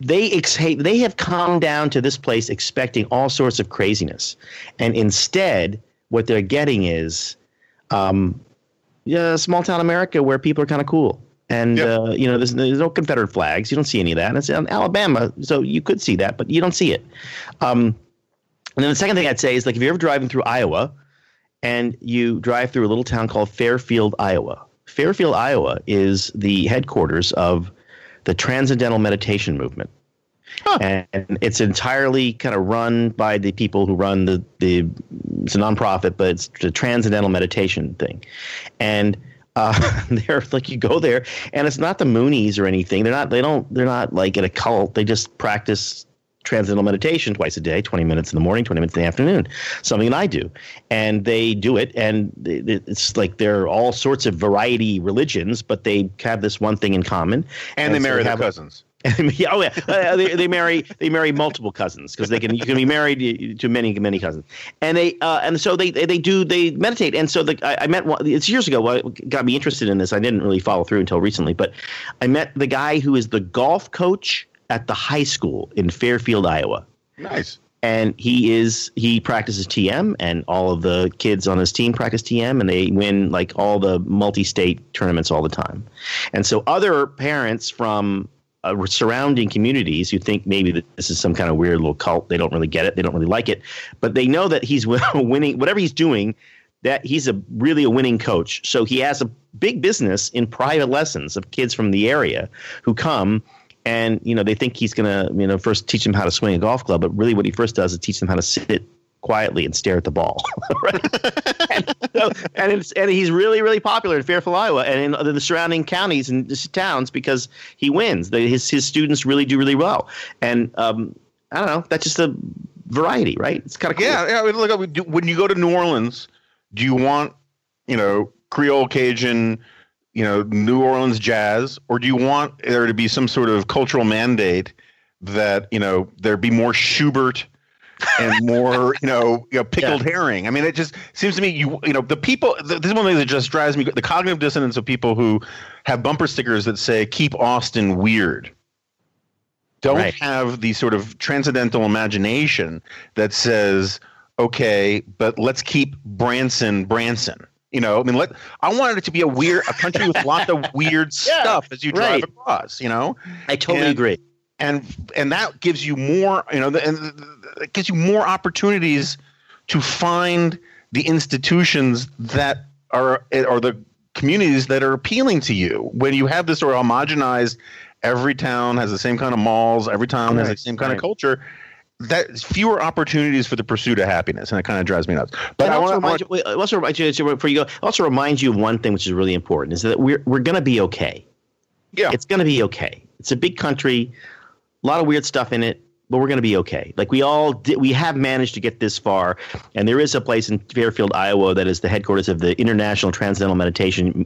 have come down to this place expecting all sorts of craziness. And instead, what they're getting is small town America where people are kind of cool. And, there's no Confederate flags. You don't see any of that. And it's in Alabama, so you could see that, but you don't see it. And then the second thing I'd say is, like, if you're ever driving through Iowa and you drive through a little town called Fairfield, Iowa. Fairfield, Iowa is the headquarters of the Transcendental Meditation movement. Huh. And it's entirely kind of run by the people who run the it's a nonprofit, but it's the Transcendental Meditation thing. And they're like you go there, and it's not the Moonies or anything. They're not like in a cult. They just practice transcendental meditation twice a day, 20 minutes in the morning, 20 minutes in the afternoon, something that I do. And they do it, and it's like there are all sorts of variety religions, but they have this one thing in common. And they marry their cousins. Oh yeah, they marry multiple cousins because you can be married to many cousins, and they meditate. And so I met one, it's years ago. What got me interested in this, I didn't really follow through until recently, but I met the guy who is the golf coach at the high school in Fairfield, Iowa. Nice. And he practices TM, and all of the kids on his team practice TM, and they win like all the multi-state tournaments all the time. And so other parents from surrounding communities who think maybe that this is some kind of weird little cult. They don't really get it. They don't really like it, but they know that he's winning, whatever he's doing, that he's really a winning coach. So he has a big business in private lessons of kids from the area who come and, they think he's going to, first teach them how to swing a golf club. But really what he first does is teach them how to sit quietly and stare at the ball. and he's really, really popular in Fairfield, Iowa, and in the surrounding counties and towns because he wins. His students really do really well, and I don't know. That's just a variety, right? It's kind of cool. Yeah. Look, when you go to New Orleans, do you want Creole Cajun, New Orleans jazz, or do you want there to be some sort of cultural mandate that there be more Schubert? And more, pickled herring. I mean, it just seems to me, the people, this is one thing that just drives me, the cognitive dissonance of people who have bumper stickers that say, keep Austin weird. Don't have the sort of transcendental imagination that says, okay, but let's keep Branson. I wanted it to be a country with lots of weird stuff as you drive across, I totally agree. And that gives you more, it gives you more opportunities to find the institutions that are the communities that are appealing to you. When you have this sort of homogenized, every town has the same kind of malls, every town has the same kind of culture. That's fewer opportunities for the pursuit of happiness, and it kind of drives me nuts. But I also remind you of one thing which is really important: is that we're going to be okay. Yeah, it's going to be okay. It's a big country. A lot of weird stuff in it, but we're going to be okay. Like we have managed to get this far, and there is a place in Fairfield, Iowa, that is the headquarters of the International Transcendental Meditation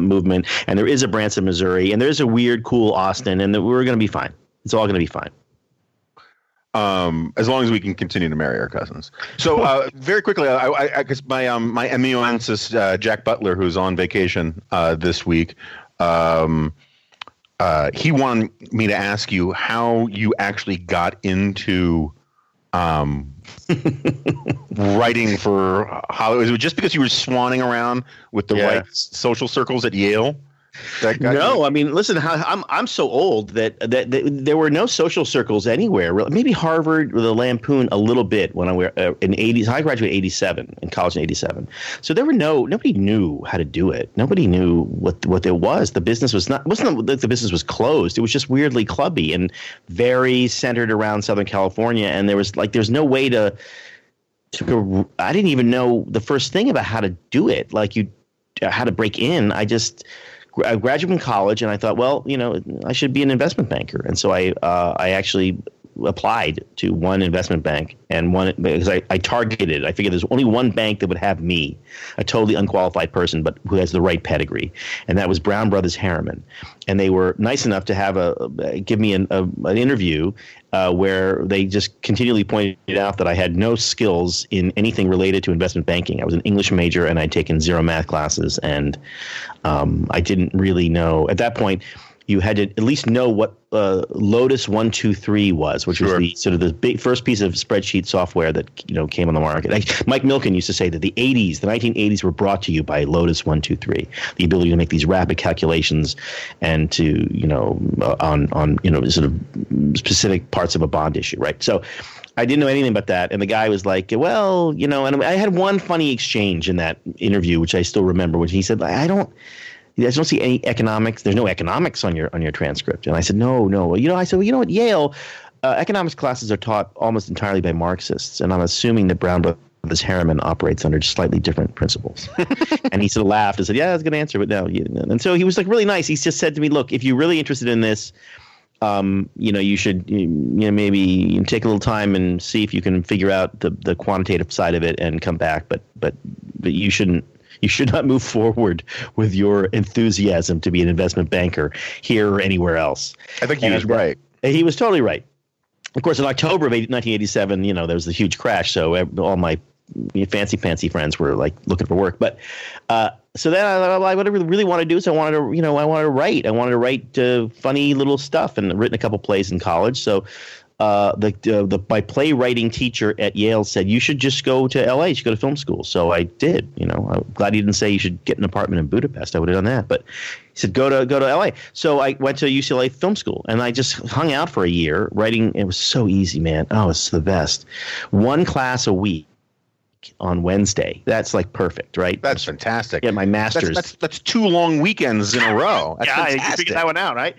movement, and there is a Branson, Missouri, and there is a weird, cool Austin, and we're going to be fine. It's all going to be fine. As long as we can continue to marry our cousins. So very quickly, I guess my MEONSIS, Jack Butler, who's on vacation this week, he wanted me to ask you how you actually got into writing for Hollywood. Was it just because you were swanning around with the right social circles at Yale? No, I mean, listen, I'm so old that there were no social circles anywhere. Maybe Harvard or the Lampoon a little bit when I was in '80s. I graduated '87 in college in '87, so there were nobody knew how to do it. Nobody knew what there was. The business was wasn't like the business was closed. It was just weirdly clubby and very centered around Southern California. And there's no way to. I didn't even know the first thing about how to do it. How to break in. I graduated from college and I thought, well, I should be an investment banker. And so I actually applied to one investment bank and one because I targeted. I figured there's only one bank that would have me, a totally unqualified person, but who has the right pedigree. And that was Brown Brothers Harriman. And they were nice enough to have give me an interview where they just continually pointed out that I had no skills in anything related to investment banking. I was an English major and I'd taken zero math classes. And I didn't really know at that point. You had to at least know what Lotus 1, 2, 3 was, which was the big first piece of spreadsheet software that came on the market. Mike Milken used to say that the 1980s were brought to you by Lotus 1, 2, 3, the ability to make these rapid calculations and to on specific parts of a bond issue, right? So I didn't know anything about that. And the guy was like, well, and I had one funny exchange in that interview, which I still remember, which he said, I don't see any economics. There's no economics on your transcript. And I said, no. I said, well, at Yale, economics classes are taught almost entirely by Marxists. And I'm assuming that Brown Brothers Harriman operates under slightly different principles. And he sort of laughed and said, yeah, that's a good answer. But no. And so he was like really nice. He just said to me, look, if you're really interested in this, you should maybe take a little time and see if you can figure out the quantitative side of it and come back. But you shouldn't. You should not move forward with your enthusiasm to be an investment banker here or anywhere else. I think he was right. He was totally right. Of course, in October of 1987, there was the huge crash. So all my fancy friends were like looking for work. But so then what I really want to do is I wanted to write funny little stuff and written a couple plays in college. So my playwriting teacher at Yale said, you should just go to L.A., you should go to film school. So I did. I'm glad he didn't say you should get an apartment in Budapest. I would have done that. But he said, go to L.A. So I went to UCLA Film School, and I just hung out for a year writing. It was so easy, man. Oh, it's the best. One class a week on Wednesday. That's like perfect, right? That's fantastic. Yeah, my master's. That's two long weekends in a row. That's fantastic. You figured that one out, right?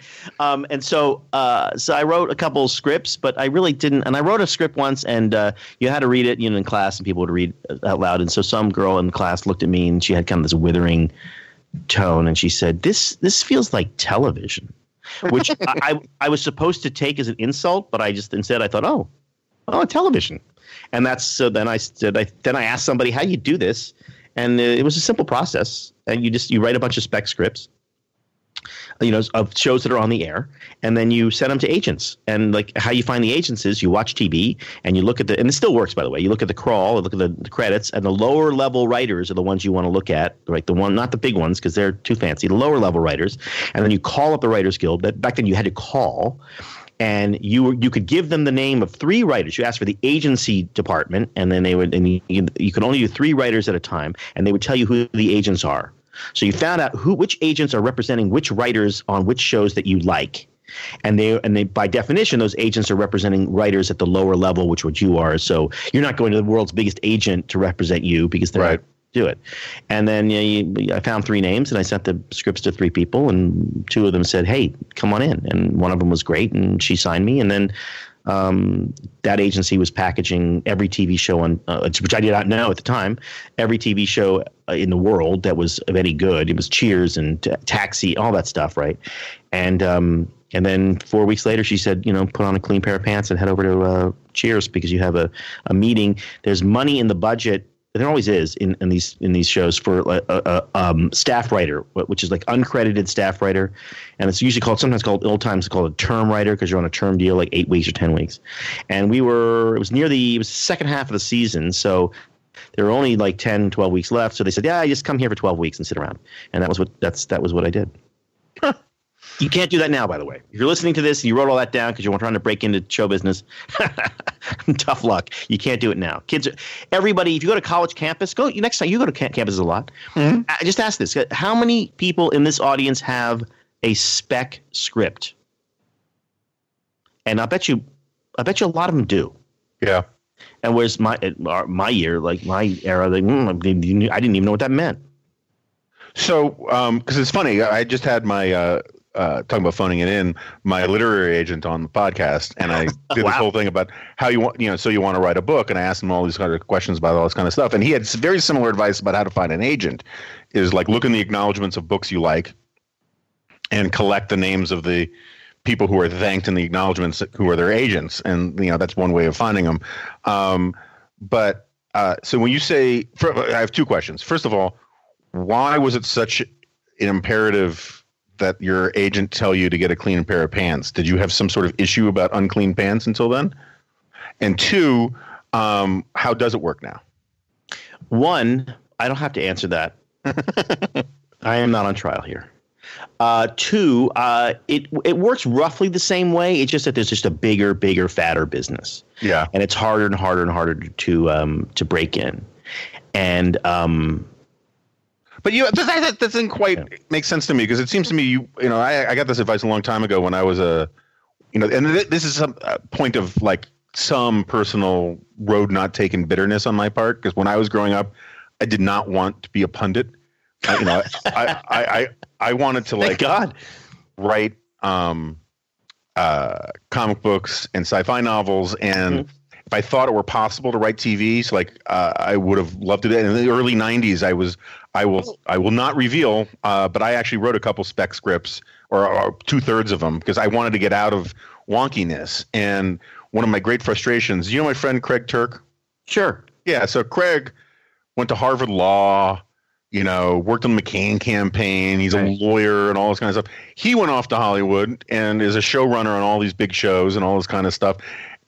So I wrote a couple scripts, but I really didn't. And I wrote a script once, and you had to read it, in class, and people would read out loud. And so some girl in class looked at me, and she had kind of this withering tone, and she said, "This feels like television," which I was supposed to take as an insult, but I thought, oh, television. And then I asked somebody, how do you do this? And it was a simple process. And you write a bunch of spec scripts, of shows that are on the air. And then you send them to agents. And like how you find the agents is you watch TV and you look at and it still works, by the way. You look at the crawl, look at the credits, and the lower level writers are the ones you want to look at, right? Not the big ones because they're too fancy, the lower level writers. And then you call up the Writers Guild. Back then you had to call. And you could give them the name of three writers. You asked for the agency department, and then you could only do three writers at a time, and they would tell you who the agents are. So you found out which agents are representing which writers on which shows that you like. And they, by definition, those agents are representing writers at the lower level, which you are. So you're not going to the world's biggest agent to represent you because they're right. Do it. And then I found three names and I sent the scripts to three people, and two of them said, hey, come on in. And one of them was great, and she signed me. And then that agency was packaging every TV show on, which I did not know at the time, every TV show in the world that was of any good. It was Cheers and Taxi, all that stuff, right? And then 4 weeks later, she said, put on a clean pair of pants and head over to Cheers because you have a meeting. There's money in the budget. There always is in these shows for a staff writer, which is like uncredited staff writer. And it's usually called a term writer because you're on a term deal like 8 weeks or 10 weeks. And it was the second half of the season. So there were only like 10, 12 weeks left. So they said, yeah, just come here for 12 weeks and sit around. And that was what I did. You can't do that now, by the way. If you're listening to this and you wrote all that down because you were trying to break into show business, tough luck. You can't do it now. Kids, everybody, if you go to college campus, go next time you go to campuses a lot. Mm-hmm. I just ask this. How many people in this audience have a spec script? And I bet you a lot of them do. Yeah. And whereas my year, like my era, I didn't even know what that meant. So, because it's funny, I just had my talking about phoning it in, my literary agent on the podcast, and I did this whole thing about how you want, so you want to write a book, and I asked him all these kind of questions about all this kind of stuff, and he had very similar advice about how to find an agent. Is like look in the acknowledgments of books you like, and collect the names of the people who are thanked in the acknowledgments who are their agents, and that's one way of finding them. So when you say, I have two questions. First of all, why was it such an imperative that your agent tell you to get a clean pair of pants? Did you have some sort of issue about unclean pants until then? And two, how does it work now? One, I don't have to answer that. I am not on trial here. Two, it works roughly the same way. It's just that there's just a bigger, fatter business. Yeah. And it's harder and harder and harder to break in. And but that doesn't quite make sense to me, because it seems to me I got this advice a long time ago when I was this is a point of like some personal road not taken bitterness on my part, because when I was growing up, I did not want to be a pundit. I wanted to write comic books and sci-fi novels, and if I thought it were possible to write TV, so I would have loved it. And in the early '90s, I will not reveal, but I actually wrote a couple spec scripts, or 2/3 of them, because I wanted to get out of wonkiness. And one of my great frustrations, my friend Craig Turk? Sure. Yeah. So Craig went to Harvard Law. Worked on the McCain campaign. He's a lawyer and all this kind of stuff. He went off to Hollywood and is a showrunner on all these big shows and all this kind of stuff.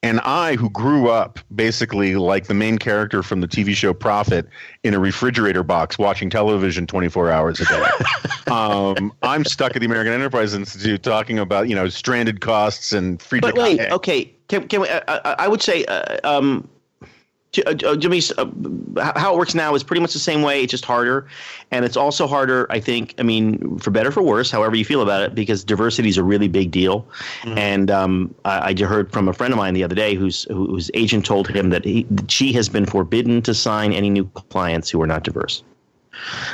And I, who grew up basically like the main character from the TV show Prophet in a refrigerator box watching television 24 hours a day, I'm stuck at the American Enterprise Institute talking about, stranded costs and free. But wait, okay. Can we? I would say Jimmy, how it works now is pretty much the same way. It's just harder. And it's also harder, I think, for better or for worse, however you feel about it, because diversity is a really big deal. Mm-hmm. And I heard from a friend of mine the other day whose agent told him that she has been forbidden to sign any new clients who are not diverse.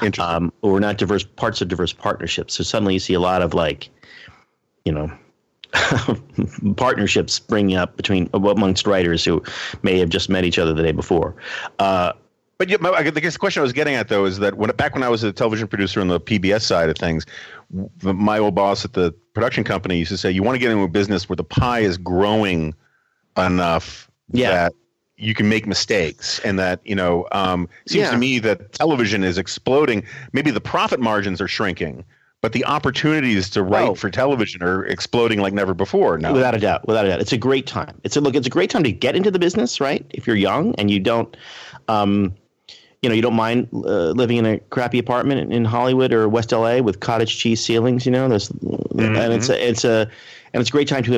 Interesting. Or not diverse parts of diverse partnerships. So suddenly you see a lot of partnerships springing up amongst writers who may have just met each other the day before. But I guess the question I was getting at, though, is that back when I was a television producer on the PBS side of things, my old boss at the production company used to say, you want to get into a business where the pie is growing enough that you can make mistakes, and that, seems to me that television is exploding. Maybe the profit margins are shrinking, but the opportunities to write for television are exploding like never before now. Without a doubt. It's a great time. It's a great time to get into the business, right? If you're young and you don't, you don't mind living in a crappy apartment in Hollywood or West LA with cottage cheese ceilings, and it's a great time to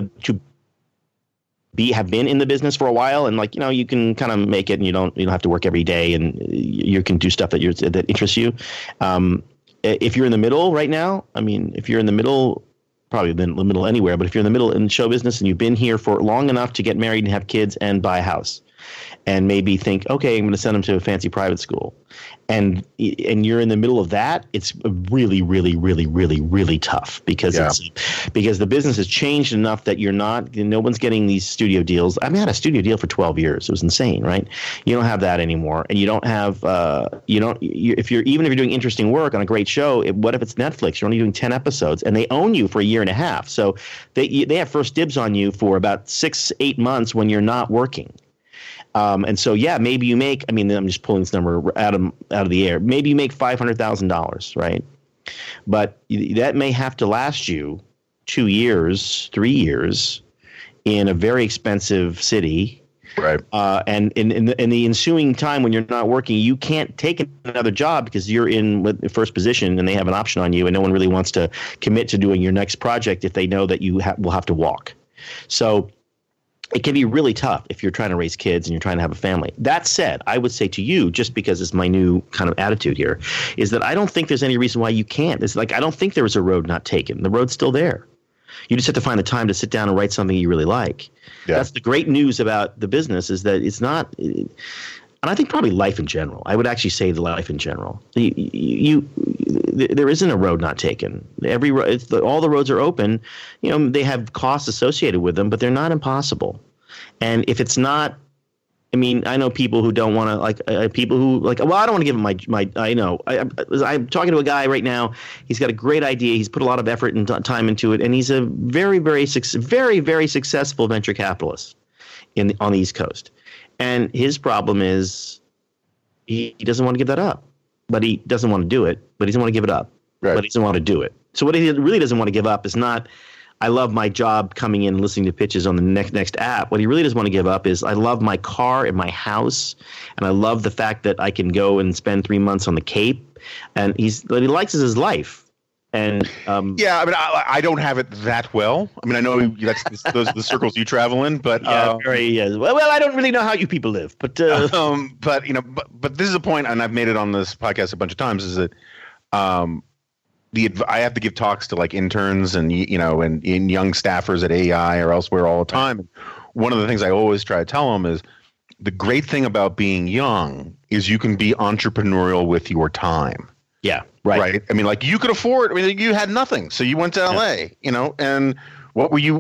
have been in the business for a while, and you can kind of make it, and you don't have to work every day, and you can do stuff that interests you. If you're in the middle right now, if you're in the middle, probably been in the middle anywhere, but if you're in the middle in show business and you've been here for long enough to get married and have kids and buy a house and maybe think, okay, I'm going to send them to a fancy private school, and you're in the middle of that, it's really, really, really, really, really tough, because because the business has changed enough that no one's getting these studio deals. I had a studio deal for 12 years. It was insane, right? You don't have that anymore, and you don't have if you're doing interesting work on a great show. What if it's Netflix? You're only doing 10 episodes, and they own you for a year and a half. So they have first dibs on you for about 6-8 months when you're not working. And so, maybe you make, I'm just pulling this number out of the air. Maybe you make $500,000, right? But that may have to last you 2 years, 3 years in a very expensive city Right. And in the ensuing time when you're not working, you can't take another job because you're in the first position and they have an option on you, and no one really wants to commit to doing your next project if they know that you will have to walk. So it can be really tough if you're trying to raise kids and you're trying to have a family. That said, I would say to you, just because it's my new kind of attitude here, is that I don't think there's any reason why you can't. It's like I don't think there was a road not taken. The road's still there. You just have to find the time to sit down and write something you really like. Yeah. That's the great news about the business, is that it's not – and I think probably life in general. I would actually say the life in general. There isn't a road not taken. All the roads are open. You know, they have costs associated with them, but they're not impossible. And if it's not – I mean, I know people who don't want to – like people who like, well, I don't want to give them my – I know. I'm talking to a guy right now. He's got a great idea. He's put a lot of effort and time into it, and he's a very, very, very, very successful venture capitalist on the East Coast. And his problem is he doesn't want to give that up. But he doesn't want to do it, but he doesn't want to give it up. Right. But he doesn't want to do it. So what he really doesn't want to give up is not, I love my job coming in and listening to pitches on the next app. What he really doesn't want to give up is, I love my car and my house, and I love the fact that I can go and spend 3 months on the Cape. And what he likes is his life. And yeah, I mean, I don't have it that well. I mean, I know that's those the circles you travel in, but well, I don't really know how you people live, but you know, but this is a point, and I've made it on this podcast a bunch of times, is that I have to give talks to like interns and and young staffers at AI or elsewhere all the time. And one of the things I always try to tell them is the great thing about being young is you can be entrepreneurial with your time. Yeah. Right. I mean, like you could afford. I mean, you had nothing, so you went to LA. Yeah. And what were you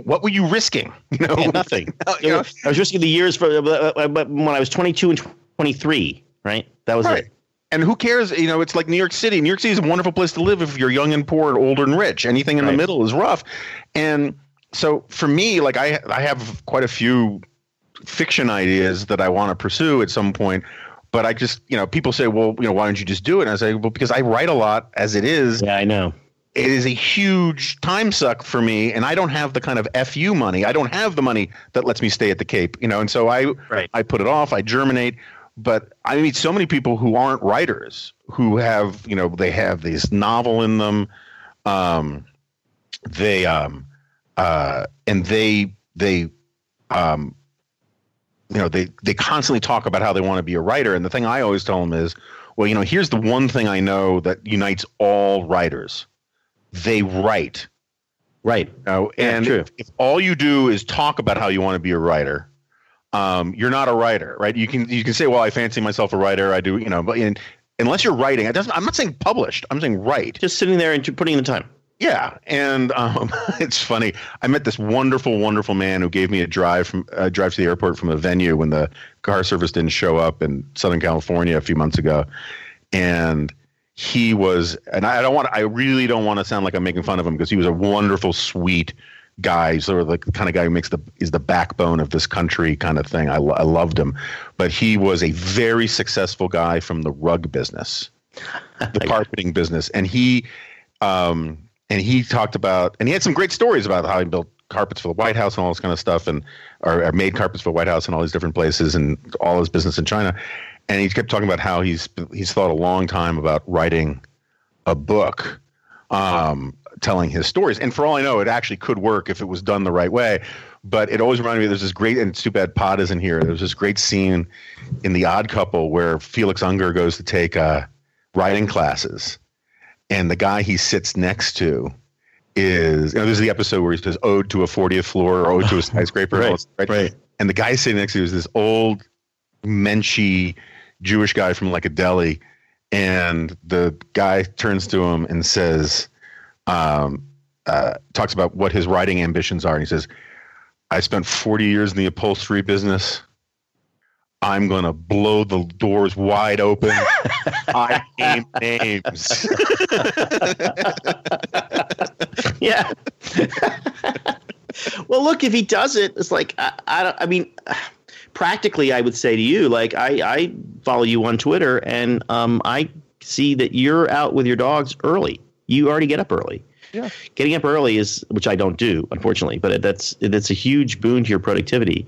risking? Nothing. I was risking the years when I was 22 and 23. Right, that was right. It. And who cares? It's like New York City. New York City is a wonderful place to live if you're young and poor and older and rich. Anything in the middle is rough. And so for me, like I have quite a few fiction ideas that I want to pursue at some point. But I just, people say, well, why don't you just do it? And I say, well, because I write a lot as it is. Yeah, I know. It is a huge time suck for me, and I don't have the kind of FU money. I don't have the money that lets me stay at the Cape, and so I put it off. I germinate. But I meet so many people who aren't writers who have, they have this novel in them. They constantly talk about how they want to be a writer. And the thing I always tell them is, well, here's the one thing I know that unites all writers. They write. Right. If all you do is talk about how you want to be a writer, you're not a writer, right? You can say, well, I fancy myself a writer. I do, but unless you're writing, I'm not saying published. I'm saying write. Just sitting there and putting in the time. Yeah, and it's funny. I met this wonderful, wonderful man who gave me a drive to the airport from a venue when the car service didn't show up in Southern California a few months ago. And he was, and I really don't want to sound like I'm making fun of him, because he was a wonderful, sweet guy, sort of like the kind of guy who is the backbone of this country, kind of thing. I loved him, but he was a very successful guy from the rug business, the carpeting business, and he. And he talked about, and he had some great stories about how he built carpets for the White House and all this kind of stuff, and or made carpets for the White House and all these different places, and all his business in China. And he kept talking about how he's thought a long time about writing a book, telling his stories. And for all I know, it actually could work if it was done the right way. But it always reminded me, there's this great, and it's too bad Pod isn't here. There's this great scene in The Odd Couple where Felix Unger goes to take writing classes. And the guy he sits next to is, this is the episode where he says Ode to a 40th Floor or Ode to a Skyscraper. Right. And the guy sitting next to him is this old, menschy Jewish guy from like a deli. And the guy turns to him and says, talks about what his writing ambitions are. And he says, I spent 40 years in the upholstery business. I'm going to blow the doors wide open. I name names. Yeah. Well, look, if he does it, it's like, practically, I would say to you, like, I follow you on Twitter, and I see that you're out with your dogs early. You already get up early. Yeah. Getting up early is, which I don't do, unfortunately, but that's a huge boon to your productivity.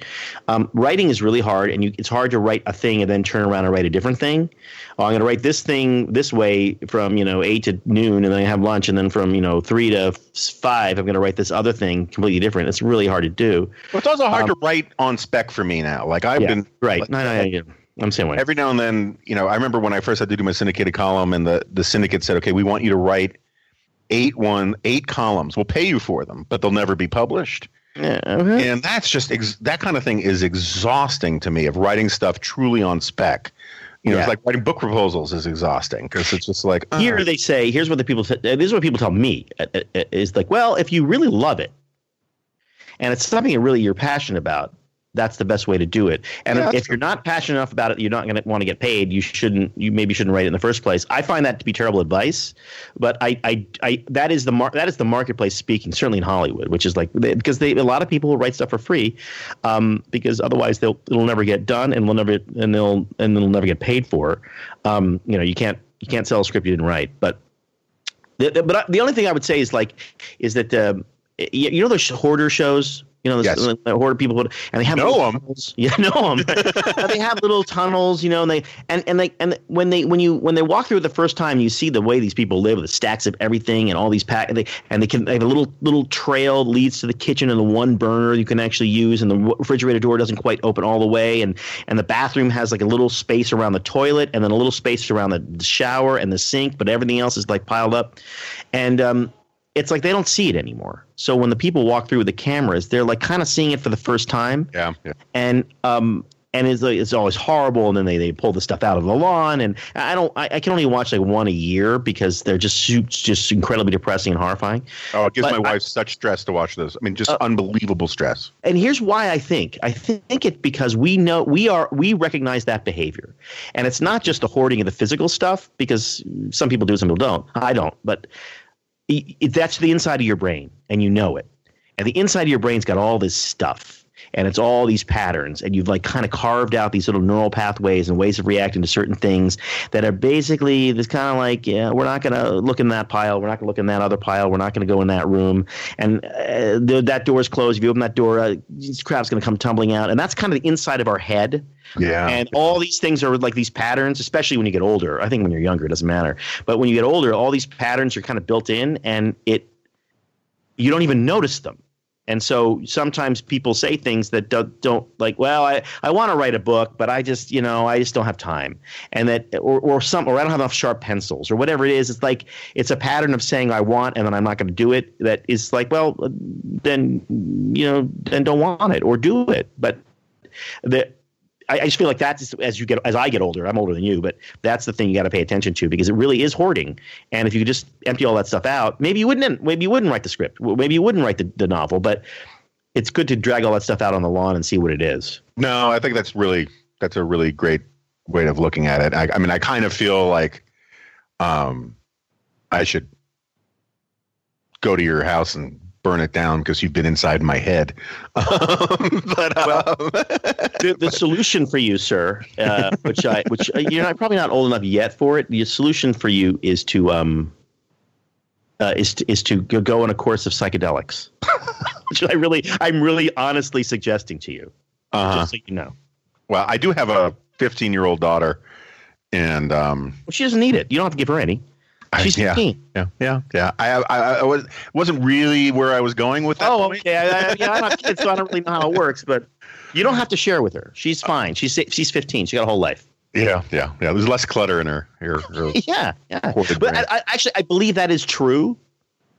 Writing is really hard, and it's hard to write a thing and then turn around and write a different thing. Oh, I'm going to write this thing this way from 8 to noon, and then I have lunch, and then from 3 to 5, I'm going to write this other thing completely different. It's really hard to do. Well, it's also hard to write on spec for me now. Like I've been right. No. I'm saying every now and then, I remember when I first had to do my syndicated column, and the syndicate said, "Okay, we want you to write." Eight columns. We'll pay you for them, but they'll never be published. Yeah, okay. And that's just that kind of thing is exhausting to me. Of writing stuff truly on spec, it's like writing book proposals is exhausting because it's just like here they say here's what the people this is what people tell me is like, well, if you really love it and it's something that really you're passionate about, that's the best way to do it. And if you're not passionate enough about it, you're not going to want to get paid. You maybe shouldn't write it in the first place. I find that to be terrible advice, but that is the marketplace speaking, certainly in Hollywood, which is like, because a lot of people will write stuff for free, because otherwise it'll never get done and they'll never get paid for. You can't sell a script you didn't write, but the only thing I would say is that, those hoarder shows, the horde of people, and they have tunnels. Yeah, know them. They have little tunnels, and when they walk through it the first time, you see the way these people live with the stacks of everything and all these packs, and they have a little trail leads to the kitchen and the one burner you can actually use, and the refrigerator door doesn't quite open all the way, and the bathroom has like a little space around the toilet, and then a little space around the shower and the sink, but everything else is like piled up, and it's like they don't see it anymore. So when the people walk through with the cameras, they're like kind of seeing it for the first time. Yeah. And it's always horrible. And then they pull the stuff out of the lawn. And I can only watch like one a year because they're just incredibly depressing and horrifying. Oh, it gives my wife such stress to watch those. I mean, just unbelievable stress. And here's why I think it because we recognize that behavior, and it's not just the hoarding of the physical stuff, because some people do, some people don't. I don't, but. That's the inside of your brain, and you know it. And the inside of your brain's got all this stuff, and it's all these patterns, and you've like kind of carved out these little neural pathways and ways of reacting to certain things that are basically this kind of like, we're not going to look in that pile. We're not going to look in that other pile. We're not going to go in that room. And that door is closed. If you open that door, this crap's going to come tumbling out. And that's kind of the inside of our head. Yeah. And all these things are like these patterns, especially when you get older. I think when you're younger, it doesn't matter. But when you get older, all these patterns are kind of built in, and you don't even notice them. And so sometimes people say things that don't like, well, I want to write a book, but I just, I just don't have time. And that or I don't have enough sharp pencils or whatever it is. It's like it's a pattern of saying I want and then I'm not going to do it. That is like, well, then, then don't want it or do it. But I just feel like that's as I get older. I'm older than you, but that's the thing you got to pay attention to, because it really is hoarding. And if you could just empty all that stuff out, maybe you wouldn't write the script, maybe you wouldn't write the novel. But it's good to drag all that stuff out on the lawn and see what it is. No, I think that's a really great way of looking at it. I mean, I kind of feel like I should go to your house and burn it down because you've been inside my head. The solution for you, sir, which you're probably not old enough yet for it. The solution for you is to go on a course of psychedelics, which I'm really honestly suggesting to you. Just so you know. Well, I do have a 15-year-old daughter, and well, she doesn't need it. You don't have to give her any. She's 15. Yeah. I wasn't really where I was going with that. Oh, okay. I don't have kids, so I don't really know how it works. But you don't have to share with her. She's fine. She's 15. She got a whole life. Yeah. There's less clutter in her yeah. But I believe that is true.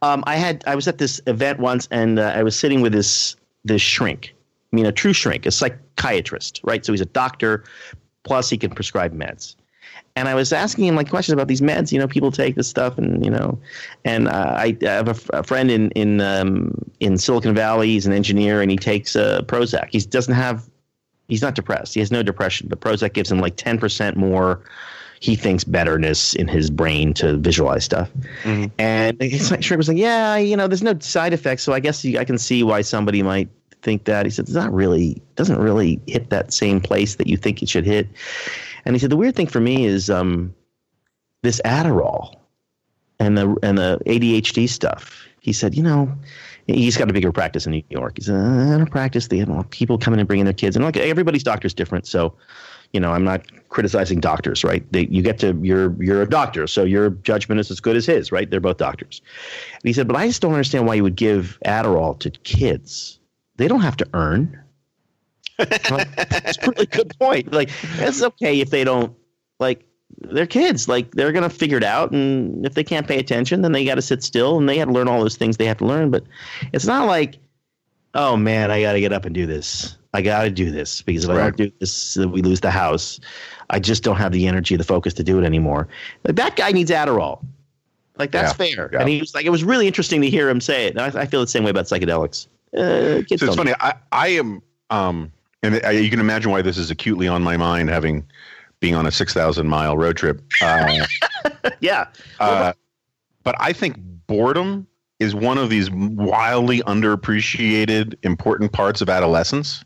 I was at this event once, and I was sitting with this shrink. I mean, a true shrink, a psychiatrist, right? So he's a doctor, plus he can prescribe meds. And I was asking him like questions about these meds. People take this stuff, and I have a friend in Silicon Valley. He's an engineer, and he takes Prozac. He's not depressed. He has no depression, but Prozac gives him like 10% more. He thinks betterness in his brain to visualize stuff. Mm-hmm. And his shrink was like, yeah, there's no side effects, so I guess I can see why somebody might think that. He said it's not really, doesn't really hit that same place that you think it should hit. And he said, the weird thing for me is this Adderall. and the ADHD stuff. He said, you know, he's got a bigger practice in New York. He said, I don't practice. They have people coming and bringing their kids. And like everybody's doctor's different. So, you know, I'm not criticizing doctors, right? You're a doctor, so your judgment is as good as his, right? They're both doctors. And he said, but I just don't understand why you would give Adderall to kids. They don't have to earn. That's a really good point. Like, it's okay if they don't, like, they're kids. Like, they're going to figure it out. And if they can't pay attention, then they got to sit still and they got to learn all those things they have to learn. But it's not like, oh, man, I got to get up and do this. I got to do this because if I don't do this, we lose the house. I just don't have the energy, the focus to do it anymore. Like, that guy needs Adderall. Like, that's fair. Yeah. And he was like, it was really interesting to hear him say it. And I feel the same way about psychedelics. Kids so it's funny. I am, and you can imagine why this is acutely on my mind, having being on a 6,000-mile road trip. Yeah. But I think boredom is one of these wildly underappreciated, important parts of adolescence.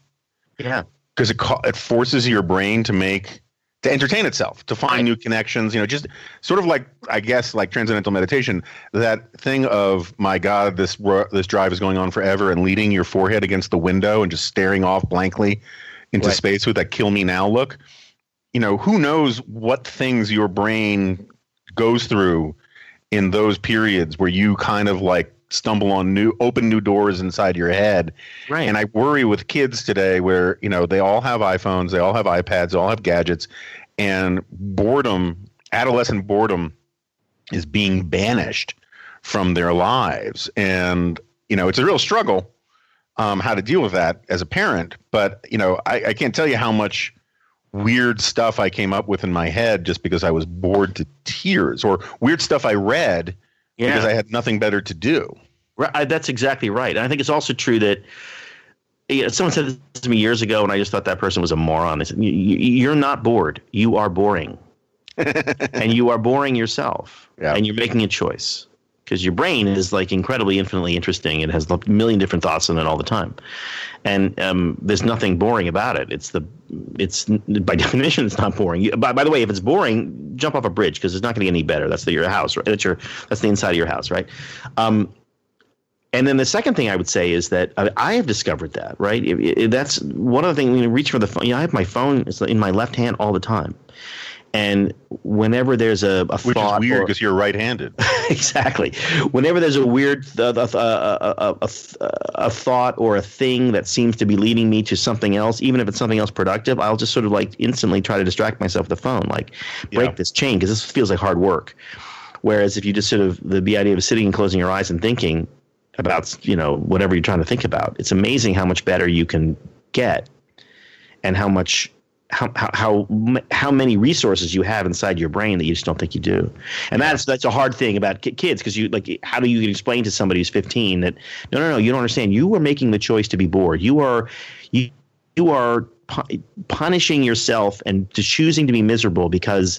Yeah, because it forces your brain to entertain itself, to find new connections, you know, just sort of like, I guess, like Transcendental Meditation, that thing of, my God, this drive is going on forever, and leaning your forehead against the window and just staring off blankly into space with that kill me now look. You know, who knows what things your brain goes through in those periods where you kind of like stumble on open new doors inside your head. Right. And I worry with kids today where, you know, they all have iPhones, they all have iPads, they all have gadgets, and boredom, adolescent boredom, is being banished from their lives. And, you know, it's a real struggle how to deal with that as a parent. But, you know, I can't tell you how much weird stuff I came up with in my head just because I was bored to tears, or weird stuff I read because I had nothing better to do. Right, that's exactly right. And I think it's also true that, you know, someone said this to me years ago, and I just thought that person was a moron. They said, you're not bored. You are boring. And you are boring yourself. Yeah. And you're making a choice. Because your brain is like incredibly, infinitely interesting. It has a million different thoughts in it all the time. And there's nothing boring about it. It's by definition, it's not boring. By the way, if it's boring, jump off a bridge, because it's not going to get any better. That's your house. Right? That's the inside of your house, right? And then the second thing I would say is that I have discovered that, right? That's one of the things. You reach for the phone. You know, I have my phone in my left hand all the time. And whenever there's a which thought, which is weird because you're right-handed. Exactly. Whenever there's a weird a thought or a thing that seems to be leading me to something else, even if it's something else productive, I'll just sort of like instantly try to distract myself with the phone, like break this chain, because this feels like hard work. Whereas if you just sort of the idea of sitting and closing your eyes and thinking about, you know, whatever you're trying to think about, it's amazing how much better you can get, and how much. How many resources you have inside your brain that you just don't think you do. And that's a hard thing about kids, because you, like, how do you explain to somebody who's 15 that no, you don't understand, you are making the choice to be bored, you are punishing yourself and choosing to be miserable because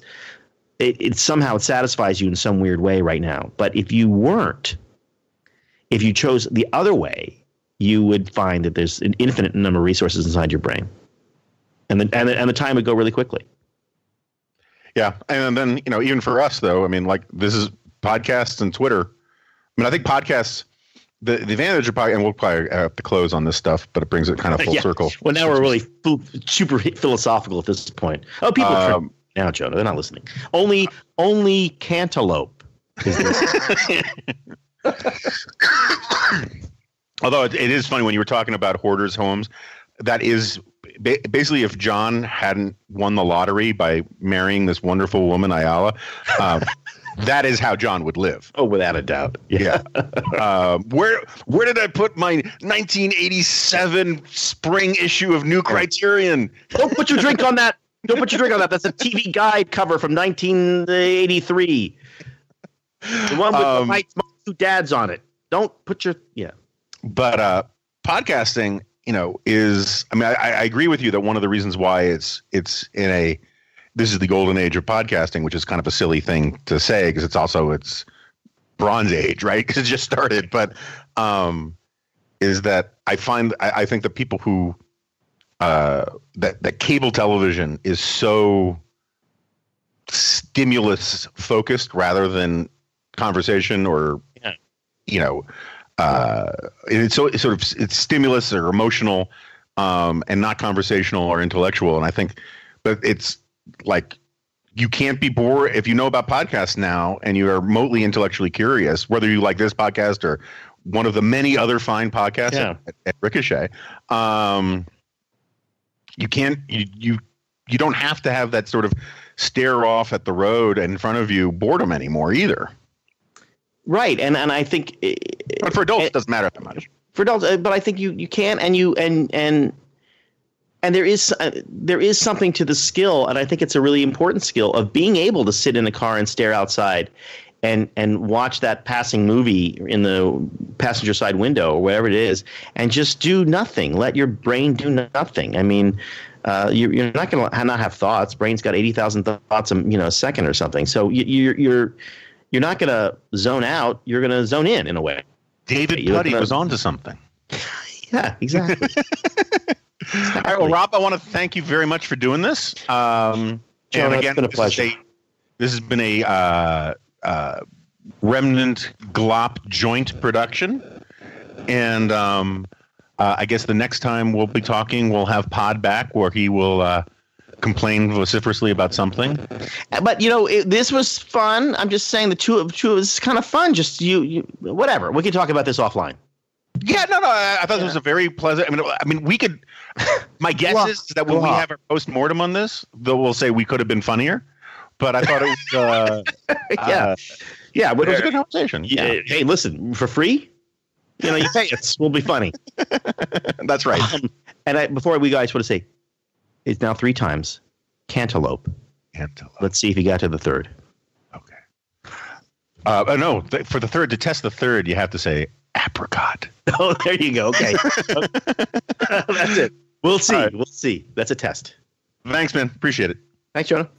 it somehow it satisfies you in some weird way right now. But if you chose the other way, you would find that there's an infinite number of resources inside your brain. And the time would go really quickly. Yeah. And then, you know, even for us, though, I mean, like, this is podcasts and Twitter. I mean, I think podcasts, the advantage of podcasts, and we'll probably have to close on this stuff, but it brings it kind of full circle. Well, now we're really super philosophical at this point. Oh, people are now, Jonah, they're not listening. Only cantaloupe is listening. Although it is funny when you were talking about hoarders' homes, that is – basically, if John hadn't won the lottery by marrying this wonderful woman, Ayala, that is how John would live. Oh, without a doubt. Yeah. Where did I put my 1987 spring issue of New Criterion? Don't put your drink on that. Don't put your drink on that. That's a TV Guide cover from 1983. The one with my two dads on it. Don't put your But podcasting. You know, I agree with you that one of the reasons why it's this is the golden age of podcasting, which is kind of a silly thing to say because it's bronze age, right? Because it just started. But is that I think the people who that cable television is so stimulus focused rather than conversation or, you know, it's sort of, it's stimulus or emotional, and not conversational or intellectual. And I think, but it's like, you can't be bored if you know about podcasts now and you are remotely intellectually curious, whether you like this podcast or one of the many other fine podcasts at Ricochet. You can't, you don't have to have that sort of stare off at the road in front of you boredom anymore either. Right. And I think, but for adults, it doesn't matter that much for adults, but I think you can, and and there is something to the skill, and I think it's a really important skill of being able to sit in the car and stare outside and watch that passing movie in the passenger side window or whatever it is, and just do nothing. Let your brain do nothing. I mean, you're not going to not have thoughts. Brain's got 80,000 thoughts a second or something. So you're not going to zone out. You're going to zone in a way. David Putty was onto something. Yeah, exactly. All right, well, Rob, I want to thank you very much for doing this. John, and again, it's been a pleasure. This has been a Remnant Glop joint production, and I guess the next time we'll be talking, we'll have Pod back where he will complain vociferously about something. But this was fun. I'm just saying the two of us is kind of fun. Just whatever. We can talk about this offline. Yeah, no. I thought it was a very pleasant. I mean, we could. My guess is that when we have our post-mortem on this, though, we'll say we could have been funnier. But I thought it was. Yeah. But it was a good conversation. Yeah. Hey, listen, for free. You pay us. We'll be funny. That's right. And before we go, I just want to say, it's now 3 times. Cantaloupe. Let's see if he got to the third. Okay. No, for the third, to test the third, you have to say apricot. Oh, there you go. Okay. That's it. We'll see. Right. We'll see. That's a test. Thanks, man. Appreciate it. Thanks, Jonah.